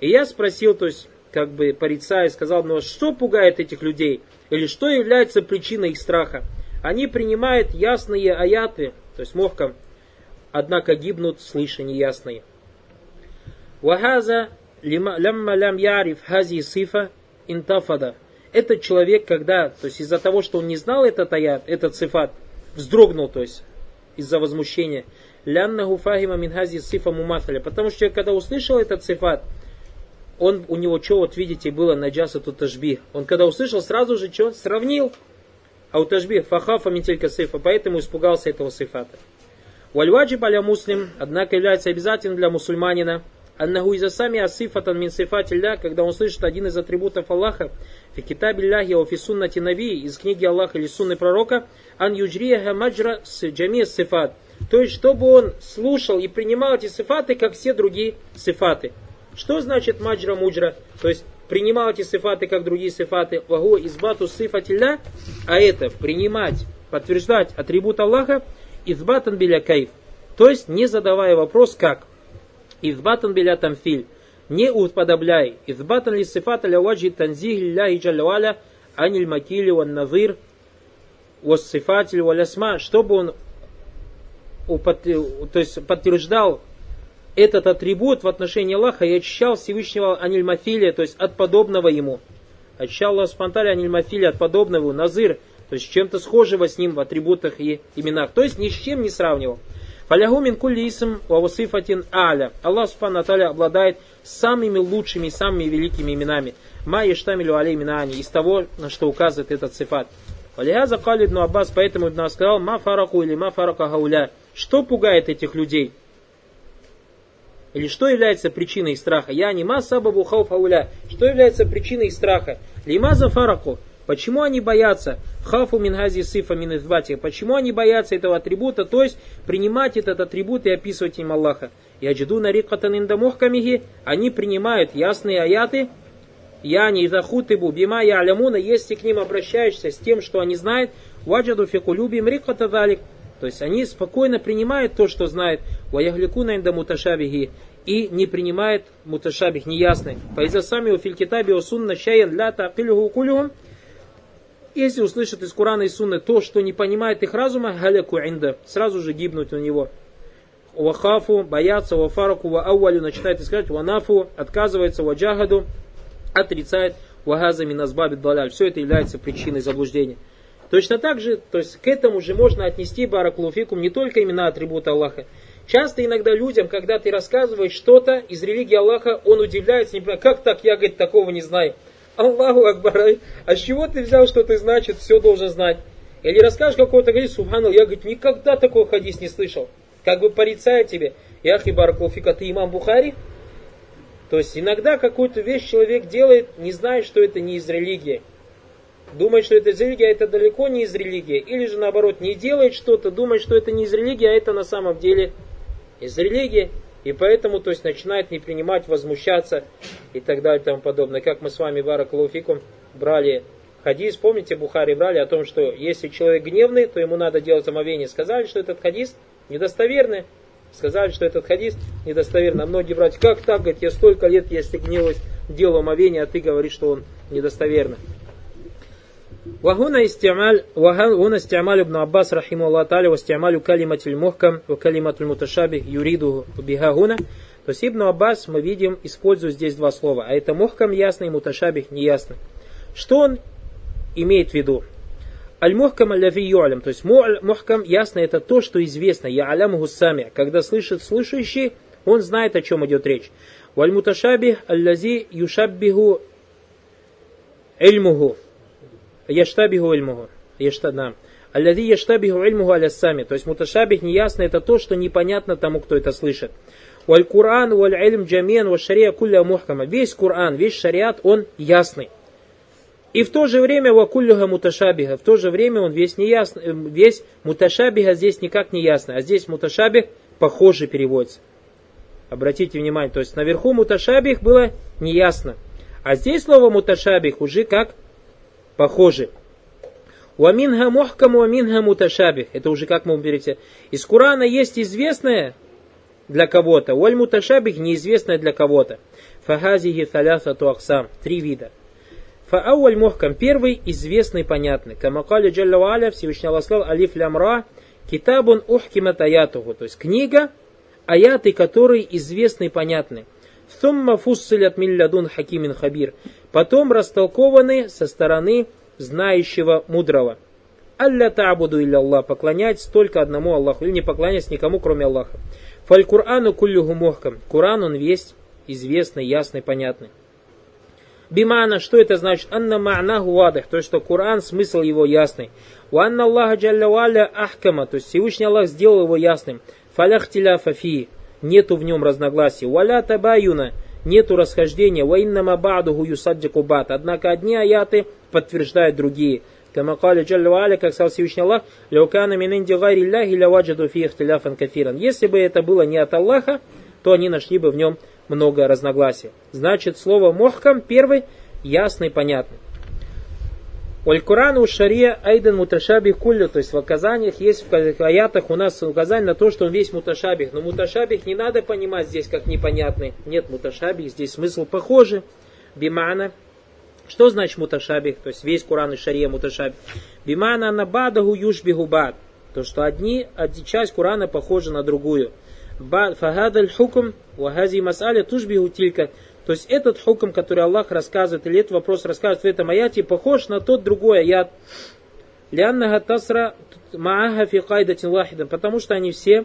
И я спросил, то есть как бы порицая, сказал: но что пугает этих людей? Или что является причиной их страха? Они принимают ясные аяты, то есть мохкам, однако гибнут, слыша неясные. Вахаза лямма лям яриф хази сифа интафада. Этот человек, когда, то есть из-за того, что он не знал этот аят, этот сифат, вздрогнул, то есть из-за возмущения. Ляннаху фахима мин хази сифа мумафаля. Потому что человек, когда услышал этот сифат, он, у него что, вот видите, было наджаса тутажби. Он когда услышал, сразу же что? Сравнил. А у тажби фахафа ментелька сифа, поэтому испугался этого сифата. Вальваджиб аля муслим, однако является обязательным для мусульманина. Аннаху иза сами асифатан мин сифатилля, когда он слышит один из атрибутов Аллаха, фи китабилляхи ва фи суннати наби, из книги Аллаха или сунны пророка, ан юджриха маджра джами сифат. То есть, чтобы он слушал и принимал эти сифаты, как все другие сифаты. Что значит маджра-муджра? То есть принимал эти сифаты, как другие сифаты. Вагу избату сифатилля. А это принимать, подтверждать атрибут Аллаха. Избатан биля кайф. То есть не задавая вопрос как. Избатан биля тамфиль. Не уподобляй. Избатан ли сифата ля ваджи танзихи ля и джалюаля аниль макили ван назир вас сифатиль валясма. Чтобы он то есть подтверждал этот атрибут в отношении Аллаха и очищал Всевышнего анильмафилия, то есть от подобного ему. Очищал Аллах спонтанно анильмафилия от подобного, назир, то есть чем-то схожего с ним в атрибутах и именах. То есть ни с чем не сравнивал. Фаляху мин кулли исм ва васифатин а'ля. Аллах Субхану ва Тааля обладает самыми лучшими, самыми великими именами. Ма яштамилю алей мин а'ни. Из того, на что указывает этот сифат. Валихаза кали ибн Аббас, поэтому Ибн Аббас сказал: ма фараку или ма фарака гауля. Что пугает этих людей? Или что является причиной их страха? Я не масабабу хауфауля. Что является причиной их страха? Лимаза фараку. Почему они боятся? Хафу мингази сифа минидвати. Почему они боятся этого атрибута? То есть принимать этот атрибут и описывать им Аллаха. Яджиду нарикатан индамухкамихи. Они принимают ясные аяты. Я не захутыбу бима я алямуна. Если к ним обращаешься с тем, что они знают. Ваджаду фикулюбим рикатадалик. То есть они спокойно принимают то, что знают, ваяхликуна инда муташабихи, и не принимают муташабих неясный. Фаиза сами у филькитаби у сунна шаян ля таакилюху кулюхум. Если услышат из Курана и Сунны то, что не понимает их разума, халяку инда, сразу же гибнуть у него. Вахафу, боятся, вафараку, ваауалю, начинает искать, ванафу, отказывается, ваджахаду, отрицает, вагаза миназбаби даляль. Все это является причиной заблуждения. Точно так же, то есть к этому же можно отнести баракулуфикум не только имена атрибута Аллаха. Часто иногда людям, когда ты рассказываешь что-то из религии Аллаха, он удивляется, не понимает, как так, я, говорит, такого не знаю. Аллаху акбар, а с чего ты взял, что ты, значит, все должен знать? Или расскажешь какого-то хадис, субханаллах, я, говорит, никогда такого хадис не слышал. Как бы порицая тебе. Яхи баракулуфика, ты имам Бухари? То есть иногда какую-то вещь человек делает, не зная, что это не из религии. Думает, что это из религии, а это далеко не из религии. Или же наоборот, не делает что-то, думает, что это не из религии, а это на самом деле из религии. И поэтому, то есть, начинает не принимать, возмущаться и так далее и тому подобное. Как мы с вами, баракаллаху фикум, брали хадис, помните, Бухари брали о том, что если человек гневный, то ему надо делать омовение. Сказали, что этот хадис недостоверный. Сказали, что этот хадис недостоверный. А многие братья, как так, говорит, я столько лет, если гневаюсь, делал омовение, а ты говоришь, что он недостоверный. وهنا استعمال ابن عباس رحمه الله تعالى واستعمال كلمة المحكم وكلمة المتشابه يريده بها هنا. То есть Ибн Аббас, мы видим, использует здесь два слова. А это мухкам ясный, муташабих неясный. Что он имеет в виду? Аль-мухкам аль-лафи ю'алям. То есть мухкам ясно это то, что известно. Я'алям гуссами. Когда слышит слышащий, он знает, о чем идет речь. Валь-муташабих аль-лази юшаббиху эльмуху. Яштабиху ильмуху. Аллади яштабиху ильмуху аляссами. То есть муташабих неясно это то, что непонятно тому, кто это слышит. Валь Куран, валь ильм джамиан, валь шария кулля мухкама. Весь Куран, весь шариат, он ясный. И в то же время вакуллюха муташабиха. В то же время он весь неясный. Весь муташабиха здесь никак не ясно. А здесь муташабих похоже переводится. Обратите внимание. То есть наверху муташабих было неясно. А здесь слово муташабих уже как похожи. Уаминха мухкам, уаминха муташабих. Это уже как мы уберете. Из Курана есть известное для кого-то. Уаль муташабих неизвестное для кого-то. Фахазихи таляса туаксам. Три вида. Фаауаль мухкам. Первый известный, понятный. Камакали джалла ва аля. Всевышний Аллах сказал. Алиф лямра. Китабун ухкимат аятуху. То есть книга, аяты, которые известны и понятны. Сумма фуссилят миллядун хакимин хабир. Потом растолкованы со стороны знающего мудрого. Алля та'абуду илля Аллах. Поклоняйтесь только одному Аллаху. Или не поклоняйтесь никому, кроме Аллаха. Фаль Кур'ану куллюху мухкам. Кур'ан он весь известный, ясный, понятный. Бимана, что это значит? Анна ма'наху вадих. То есть, что Кур'ан, смысл его ясный. Уанна Аллаха джалля ва аля ахкама. То есть, Всевышний Аллах сделал его ясным. Фаляхтиля фафии. Нету в нем разногласий. Уаля табаюна. Нету расхождения. Уаиннама ба'духу юсаддику бад. Однако одни аяты подтверждают другие. Камакали джалла ва аля, как сказал Всевышний Аллах, ляукана мин инди гайри лляхи ляваджаду фи ихтиляфан кафиран. Если бы это было не от Аллаха, то они нашли бы в нем много разногласий. Значит, слово мухкам первый ясный, понятный. Уль Куран у шария айдан муташабих куллю. То есть в указаниях есть, в аятах у нас указание на то, что он весь муташабих. Но муташабих не надо понимать здесь как непонятный. Нет, муташабих здесь смысл похожий. Бимана. Что значит муташабих? То есть весь Куран и шария муташабих. Бимана набадаху юшбиху бад. То, что одна часть Курана похожа на другую. Фагадаль хукм вагази масаля тушбиху тилька. То есть этот хукм, который Аллах рассказывает, или этот вопрос рассказывает в этом аяте, похож на тот другой аят. Ляннага тасра мааха фи кайдатин вахидам. Потому что они все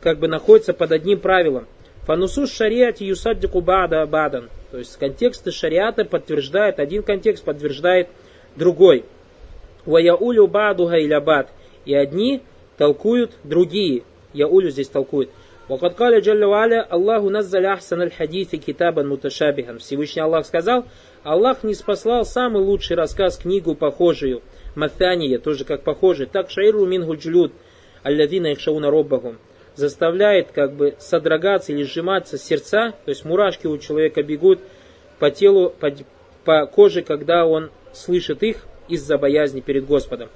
как бы находятся под одним правилом. Фанусу шариати юсаддику бада бадан. То есть контексты шариата подтверждают, один контекст подтверждает другой. Ва яулю бадуха иля бад. И одни толкуют другие. Яулю здесь толкует. وقد قال جل وعلا الله نزل أحسن الحديث كتابا متشابها. Всевышний Аллах сказал, Аллах ниспослал самый лучший рассказ, книгу похожую, Мафания, тоже как похожий, так шайру мингу джлюд, аллазина ихшауна роббахум, заставляет как бы содрогаться или сжиматься сердца, то есть мурашки у человека бегут по телу, по коже, когда он слышит их из-за боязни перед Господом.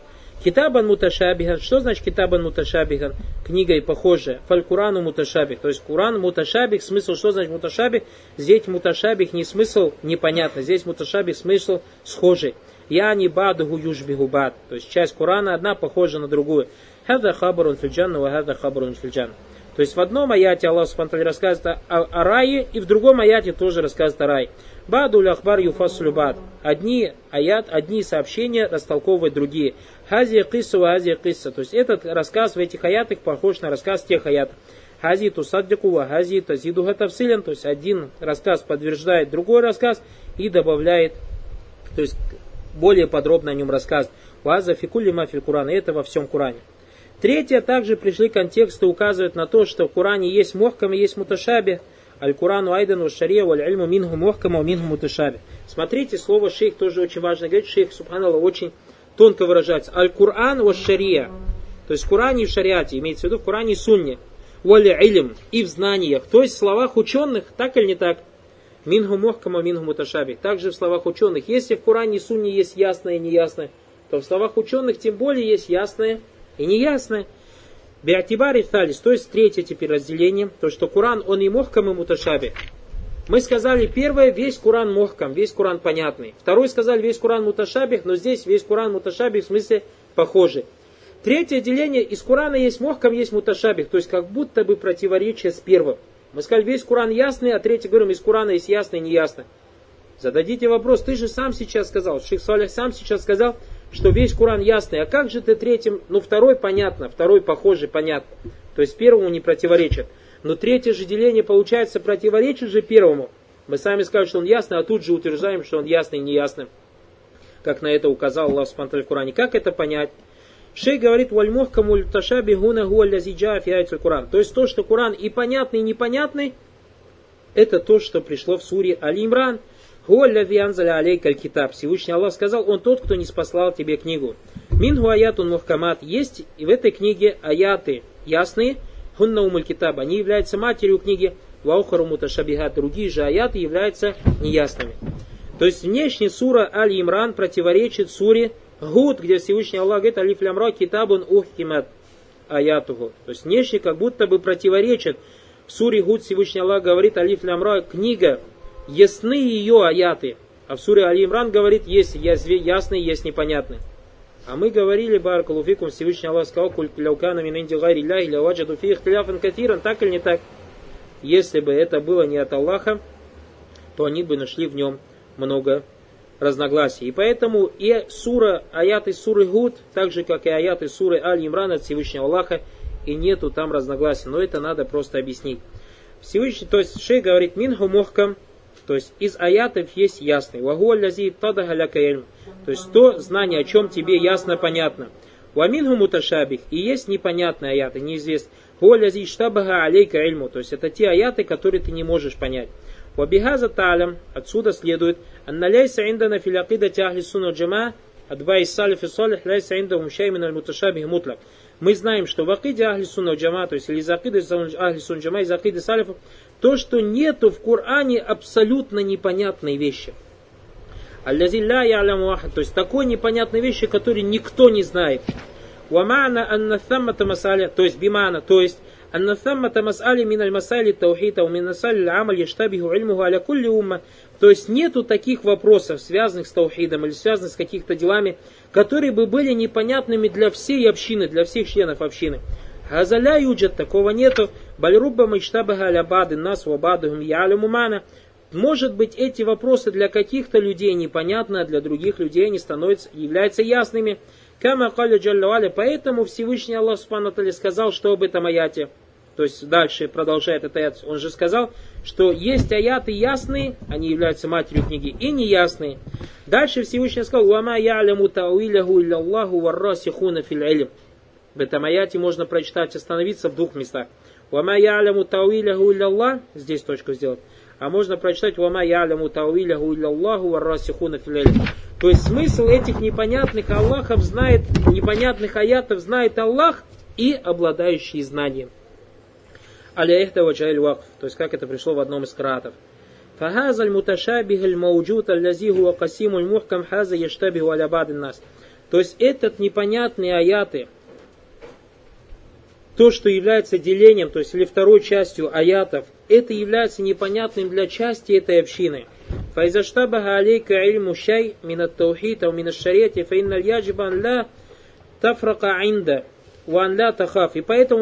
Китабан муташабихан. Что значит китабан муташабихан? Книга и похожая. Фаль Курану муташабих. То есть Куран муташабих. Смысл, что значит муташабих? Здесь муташабих не смысл непонятно. Здесь муташабих смысл схожий. Яни бадугу юшбиху бад. То есть часть Курана одна похожа на другую. Хаза хабарун фильджан, ва хаза хабарун фильджан. То есть в одном аяте Аллах Субхану рассказывает о рае, и в другом аяте тоже рассказывает о рае. Бадуль ахбар юфасулю бад. Одни аят, одни сообщения растолковывают другие. Хази кисса ва хази кисса. То есть этот рассказ в этих аятах похож на рассказ тех аятов. Хази тусаддику ва хази тазидуха тавсилен. То есть один рассказ подтверждает другой рассказ и добавляет, то есть более подробно о нем рассказ. Ва за фикулли ма фил Куран. Это во всем Куране. Третье, также пришли контексты, указывают на то, что в Коране есть мухкам и есть муташабих. Аль-Курану айдану шария валь-альму мингу мухкама мингу муташаби. Смотрите, слово шейх тоже очень важно. Говорит шейх, субханаллах, очень тонко выражается. Аль-Куран ва шария. То есть в Коране и в шариате, имеется в виду в Коране и сунне. Валь-альм и в знаниях. То есть в словах ученых, так или не так? Мингу мухкама мингу муташаби. Также в словах ученых. Если в Коране и сунне есть ясное и неясное, то в словах ученых тем более есть ясное и неясное. Биатибари талис, то есть третье теперь разделение, то что Коран, он и мохкам, и муташаби. Мы сказали первое, весь Коран мохкам, весь Коран понятный. Второй сказали, весь Коран муташабих, но здесь весь Коран муташабих в смысле похожий. Третье деление, из Корана есть мохкам, есть муташабих, то есть как будто бы противоречие с первым. Мы сказали, весь Коран ясный, а третий говорим, из Корана есть ясный и неясный. Зададите вопрос, ты же сам сейчас сказал, шейх Салих сам сейчас сказал, что весь Коран ясный. А как же ты третьим? Ну, второй понятно, второй похожий, понятно. То есть первому не противоречит. Но третье же деление, получается, противоречит же первому. Мы сами скажем, что он ясный, а тут же утверждаем, что он ясный и неясный. Как на это указал Аллах Субхану в Коране. Как это понять? Шейх говорит, «Вальмухкаму льташабихуна гуаллазиджа фиайтуль Коран». То есть то, что Коран и понятный, и непонятный, это то, что пришло в суре Аль-Имран. Всевышний Аллах сказал, он тот, кто не спаслал тебе книгу. Мингу аятун мухкамат. Есть и в этой книге аяты ясные. Хунна умуль китаб. Они являются матерью книги. Ваухару муташабихат. Другие же аяты являются неясными. То есть внешне сура Аль-Имран противоречит суре Гуд, где Всевышний Аллах говорит, алиф лям ра китабун ухкимат аятуху. То есть внешне как будто бы противоречит. В суре Гуд Всевышний Аллах говорит, алиф лям ра книга, ясны ее аяты. А в суре Аль-Имран говорит, есть ясные, есть непонятные. А мы говорили, баракалуфикум, Всевышний Аллах сказал, куль кляукана мин инди гайри ляхи ляваджаду фи ихтиляфан кафиран, так или не так? Если бы это было не от Аллаха, то они бы нашли в нем много разногласий. И поэтому и сура, аяты суры Гуд, так же как и аяты суры Аль-Имран от Всевышнего Аллаха, и нету там разногласий. Но это надо просто объяснить. Всевышний, то есть шейх говорит, минху мухкам, то есть из аятов есть ясный. То есть то знание, о чем тебе ясно, понятно. И есть непонятные аяты, неизвестные. То есть это те аяты, которые ты не можешь понять. Отсюда следует, мы знаем, что в акиде ахли сунна джама, то есть или из акиды ахли сунна джама, из акиды салифов, то, что нету в Коране абсолютно непонятной вещи. Аллази ля я'ламу ахад, то есть такой непонятной вещи, которой никто не знает. Ва ма'на анна саммата масаля, то есть бимана, то есть анна саммата масали миналь масали таухита у минасали амаль яштабиху ильмуху аля кулли умма. То есть нету таких вопросов, связанных с таухидом или связанных с каких-то делами, которые бы были непонятными для всей общины, для всех членов общины. Газаля юджат, такого нету. Бальруба мечтабага алябады нас вабадугум ялямумана. Может быть, эти вопросы для каких-то людей непонятны, а для других людей они становятся, являются ясными. Кама каля джалла валя. Поэтому Всевышний Аллах Субхану ва Тааля сказал, что об этом аяте. То есть дальше продолжает этот аят. Он же сказал, что есть аяты ясные, они являются матерью книги, и неясные. Дальше Всевышний сказал, «Вама я'ляму тауиляху илляллаху варрасихуна фил илм». В этом аяте можно прочитать, остановиться в двух местах. «Вама я'ляму тауиляху илляллах». Здесь точку сделать. А можно прочитать «Вама я'ляму тауиляху илляллаху варрасихуна фил илм». То есть смысл этих непонятных Аллахов знает, непонятных аятов знает Аллах и обладающий знанием. То есть, как это пришло в одном из кратов. То есть, этот непонятные аяты, то, что является делением, то есть, или второй частью аятов, это является непонятным для части этой общины. И поэтому,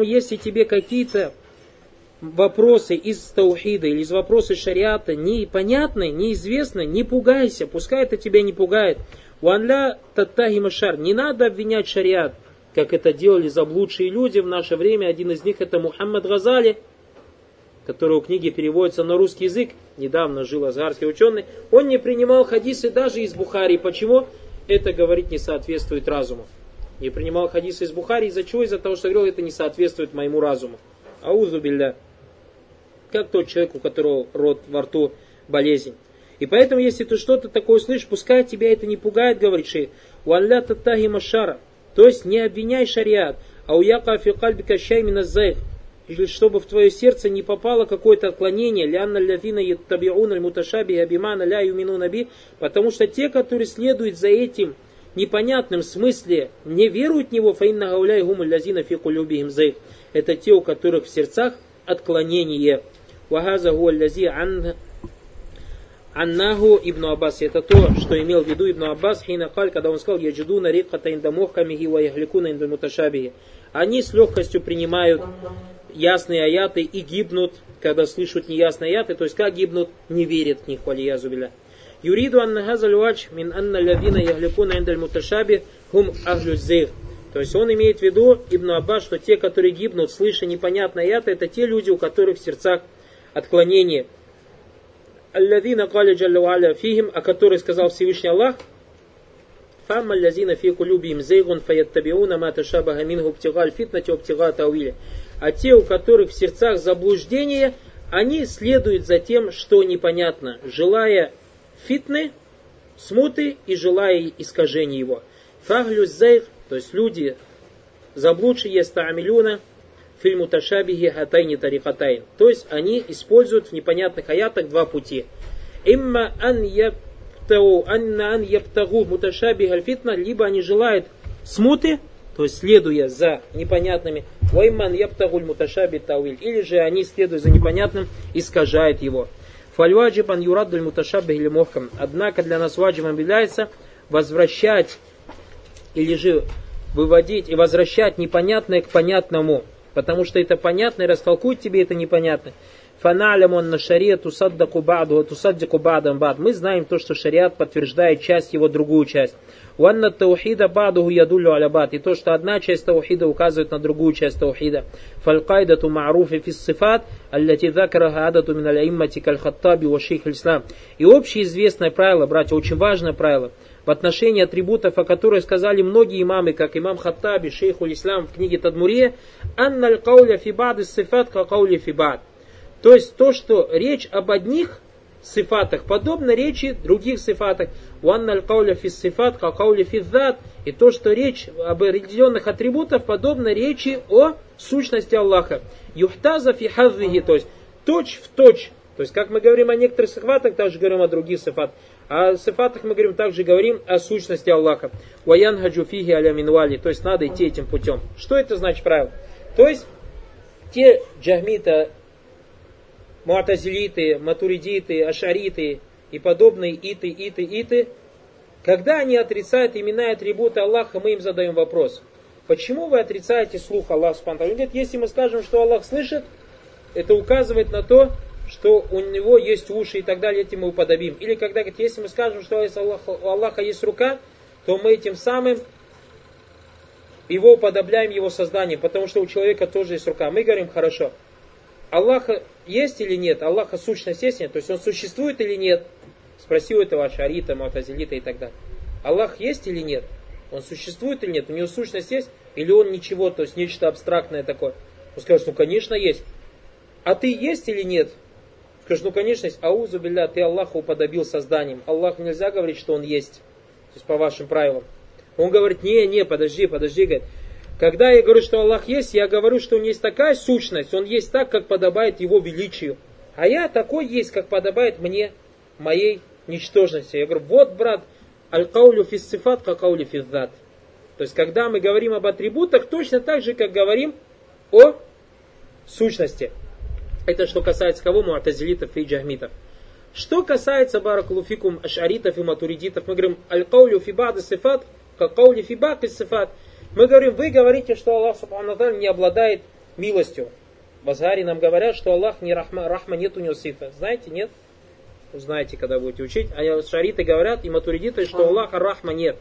если тебе какие-то вопросы из таухида или из вопросов шариата непонятны, неизвестны, не пугайся, пускай это тебя не пугает. Уанля таттахи машар. Не надо обвинять шариат, как это делали заблудшие люди в наше время. Один из них это Мухаммад Газали, которого книги переводятся на русский язык. Недавно жил азгарский ученый. Он не принимал хадисы даже из Бухари. Почему? Это, говорит, не соответствует разуму. Не принимал хадисы из Бухари. Из-за чего? Из-за того, что говорил, это не соответствует моему разуму. Аузу билля. как тот человек, у которого рот во рту болезнь. И поэтому, если ты что-то такое слышишь, пускай тебя это не пугает, говорит шейх. «Уалля таттахи машара». То есть не обвиняй шариат. «Ау яка фи кальбика шай миназзайх». Чтобы в твое сердце не попало какое-то отклонение. «Лянна лятина яттабиун аль муташаби абимана ля юмину наби». Потому что те, которые следуют за этим непонятным смысле, не веруют в него. «Фаинна гауляй гумуль лязина фи кулюбихим зайх». Это те, у которых в сердцах отклонение. «Вагаза гуа лязи ан». Аннаху Ибн Аббас, это то, что имел в виду Ибн Аббас, хинакаль, когда он сказал, яджидуна риката индамохкамихи ва яхликуна индамуташабихи. Они с легкостью принимают ясные аяты и гибнут, когда слышат неясные аяты, то есть как гибнут, не верят в них, валиязубилля. Юриду аннахаза львач мин анна лавина яхликуна индамуташабихи хум ахлюззейх. То есть он имеет в виду, Ибн Аббас, что те, которые гибнут, слыша непонятные аяты, это те люди, у которых в сердцах отклонение. Аллазина каля джалла ва аля фихим, о которой сказал Всевышний Аллах, фам аллазина фи кулюбихим зейгун фаяттабиуна ма ташабаха минху бтигаль фитнати обтига тауиля. А те, у которых в сердцах заблуждение, они следуют за тем, что непонятно, желая фитны, смуты и желая искажения его. Фахлю зейг, то есть люди заблудшие, стаамилюна фильму ташабихи хатайни тарихатайн. То есть они используют в непонятных аятах два пути. Имма ан яптагу муташабих альфитна, либо они желают смуты, то есть следуя за непонятными, вайман яптагуль муташаби тауиль, или же они, следуя за непонятным, искажают его. Фальваджибан юрадуль муташабих или мохкам. Однако для нас ваджибом является возвращать или же выводить и возвращать непонятное к понятному. Потому что это понятно, и растолкует тебе это непонятно. Мы знаем то, что шариат подтверждает часть его, другую часть. И то, что одна часть таухида указывает на другую часть таухида. И общеизвестное правило, братья, очень важное правило, в отношении атрибутов, о которых сказали многие имамы, как имам Хаттаби, шейхуль Ислам в книге Тадмурия, «Анна аль-кауля фибад из сифат ка кауля фибад». То есть то, что речь об одних сифатах, подобно речи других сифатах. «Уанна аль-кауля физ сифат ка кауля физзад». И то, что речь об определенных атрибутах, подобно речи о сущности Аллаха. «Юхтаза фи хаззихи», то есть точь в точь. То есть, как мы говорим о некоторых сифатах, также говорим о других сифатах. О сифатах мы говорим, также говорим о сущности Аллаха. Ваян хаджуфиги аля минвали. То есть, надо идти этим путем. Что это значит правило? То есть, те джахмиты, муатазилиты, матуридиты, ашариты и подобные иты, когда они отрицают имена и атрибуты Аллаха, мы им задаем вопрос. Почему вы отрицаете слух Аллаха? Он говорит, если мы скажем, что Аллах слышит, это указывает на то, что у него есть уши и так далее, этим мы уподобим. Или когда говорит, если мы скажем, что у Аллаха есть рука, то мы этим самым его уподобляем его созданием, потому что у человека тоже есть рука. Мы говорим, хорошо, Аллаха есть или нет? Аллаха сущность есть или нет? То есть он существует или нет? Спросил этого ашарита, муатазилита и так далее. Аллах есть или нет? Он существует или нет? У него сущность есть? Или он ничего, то есть нечто абстрактное такое? Он скажет, ну конечно есть. А ты есть или нет? Скажешь, ну конечно, аузу билля, ты Аллаха уподобил созданием. Аллаху нельзя говорить, что он есть. То есть по вашим правилам. Он говорит, подожди, говорит. Когда я говорю, что Аллах есть, я говорю, что он есть такая сущность, он есть так, как подобает его величию. А я такой есть, как подобает мне, моей ничтожности. Я говорю, вот, брат, аль-каулю фиссифат, какаулю физзад. То есть, когда мы говорим об атрибутах, точно так же, как говорим о сущности. Это что касается кого? Муатазилитов и джахмитов. Что касается баракулуфикум ашаритов и матуридитов, мы говорим аль-каулю фибад сифат, какаулю фибад и сифат. Мы говорим, вы говорите, что Аллах субхану ва тааля не обладает милостью. В Азгаре нам говорят, что Аллах не рахма, нет у него сифа. Знаете, нет? Узнаете, когда будете учить. А ашариты говорят и матуридиты, что у Аллаха рахма нет.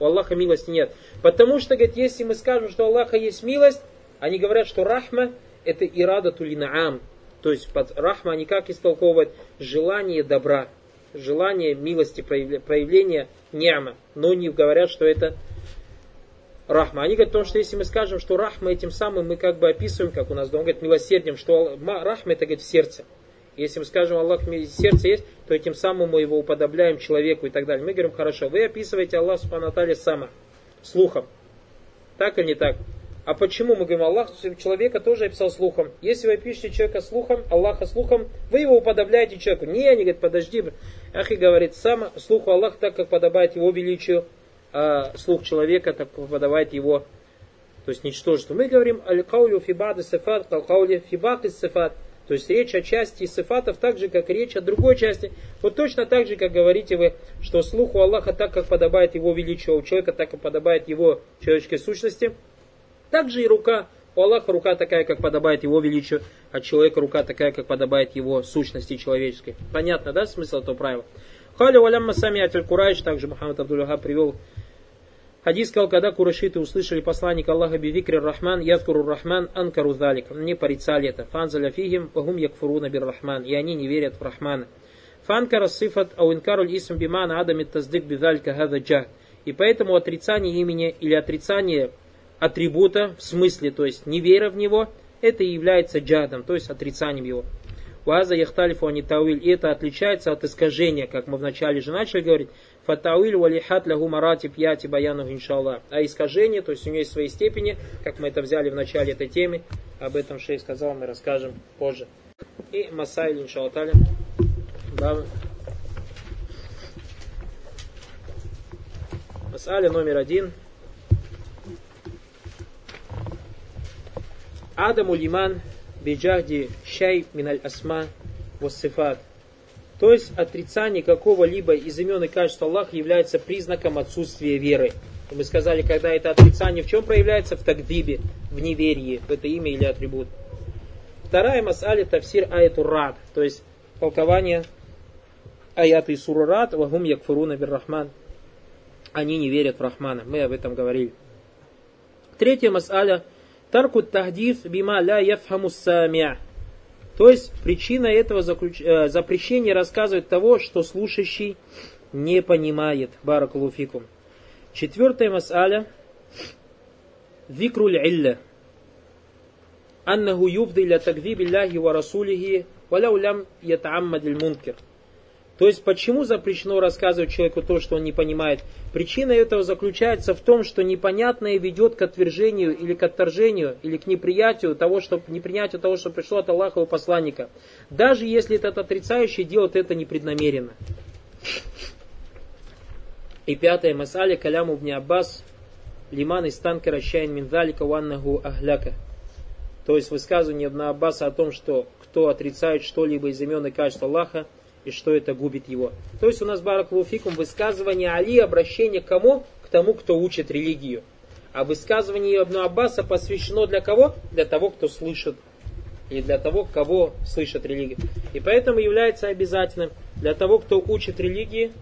У Аллаха милости нет. Потому что, говорит, если мы скажем, что у Аллаха есть милость, они говорят, что рахма это ирадату линаам. То есть под рахма они как истолковывают желание добра, желание милости, проявление ниама. Но не говорят, что это рахма. Они говорят, потому что если мы скажем, что рахма этим самым мы как бы описываем, как у нас дома, говорит, милосердием, что рахма это, говорит, в сердце. Если мы скажем, Аллах в сердце есть, то тем самым мы его уподобляем человеку и так далее. Мы говорим, хорошо, вы описываете Аллах Субхану ва-Тааля сама, слухом. Так или не так? А почему мы говорим, Аллах человека тоже описал слухом? Если вы пишете человека слухом, Аллаха слухом, вы его уподобляете человеку. Не, они говорят, подожди, ахи говорит, сам слуху Аллах, так как подобает его величию, а слух человека так как подобает его, то есть ничтожеству. Мы говорим, аль-каулю фибад и сифат, аль-каулю фибад и сифат. То есть речь о части сифатов так же, как речь о другой части. Вот точно так же, как говорите вы, что слух у Аллаха так, как подобает его величию, у человека так, как подобает его человеческой сущности. Так же и рука. У Аллаха рука такая, как подобает его величию, а человека рука такая, как подобает его сущности человеческой. Понятно, да, смысл этого правила? Халя валямма самиатиль Курайш, также Мухаммад Абдул-Ваххаб привел хадис, сказал, когда курайшиты услышали посланника Аллаха бивикри рахман, ядкуру рахман, анкару залик. Они порицали это. Фанзаля фихим, вагум якфуруна бир рахман. И они не верят в рахмана. Фанкара сифат, ау инкаруль исм бимана адам ит-таздик бидалька хаза джахд. И поэтому отрицание имени или отрицание атрибута, в смысле, то есть невера в него, это и является джадом, то есть отрицанием его. Уаза яхталифу ани тауиль, и это отличается от искажения, как мы вначале же начали говорить, фатауиль валихат лягу маратиб яти баяну иншаллах. А искажение, то есть у нее есть свои степени, как мы это взяли в начале этой темы, об этом шейх сказал, мы расскажем позже. И масайль иншаллах таля. Масаля номер 1. Адаму лиман биджахди шай миналь асма вассифат. То есть отрицание какого-либо из имен и качеств Аллаха является признаком отсутствия веры. И мы сказали, когда это отрицание в чем проявляется? В такдибе, в неверии, в это имя или атрибут. Вторая мас'аля тавсир аяту рад, то есть толкование аята из суры рад, вагум якфуруна бир-рахман. Они не верят в Рахмана, мы об этом говорили. Третья мас'аля Таркут тахдиф бима ля яфхаму самиа. То есть причина этого запрещения рассказывает того, что слушающий не понимает. Баракаллаху фикум. Четвертая мас'аля. Викруль илля. Аннаху юфды ля тагдиби ляхи ва расулихи валяу лям ятааммадиль мункер. То есть почему запрещено рассказывать человеку то, что он не понимает? Причина этого заключается в том, что непонятное ведет к отвержению или к отторжению, или к непринятию того, что пришло от Аллаха и посланника. Даже если этот отрицающий делает это непреднамеренно. И пятая мас'аля каляму ибн Аббас лиман истанкара шайъан мин залика ва аннаху ахляка. То есть высказывание ибн Аббаса о том, что кто отрицает что-либо из имен и качеств Аллаха, и что это губит его. То есть у нас, баракаллаху фикум, высказывание Али, обращение к кому? К тому, кто учит религию. А высказывание Ибн Аббаса посвящено для кого? Для того, кто слышит. И для того, кого слышит религию. И поэтому является обязательным для того, кто учит религии,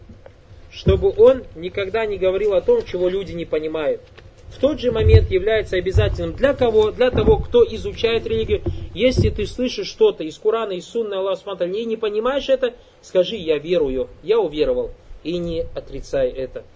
чтобы он никогда не говорил о том, чего люди не понимают. В тот же момент является обязательным для кого? Для того, кто изучает религию. Если ты слышишь что-то из Корана, из Сунны Аллаха Субхану и не понимаешь это, скажи, я верую, я уверовал, и не отрицай это.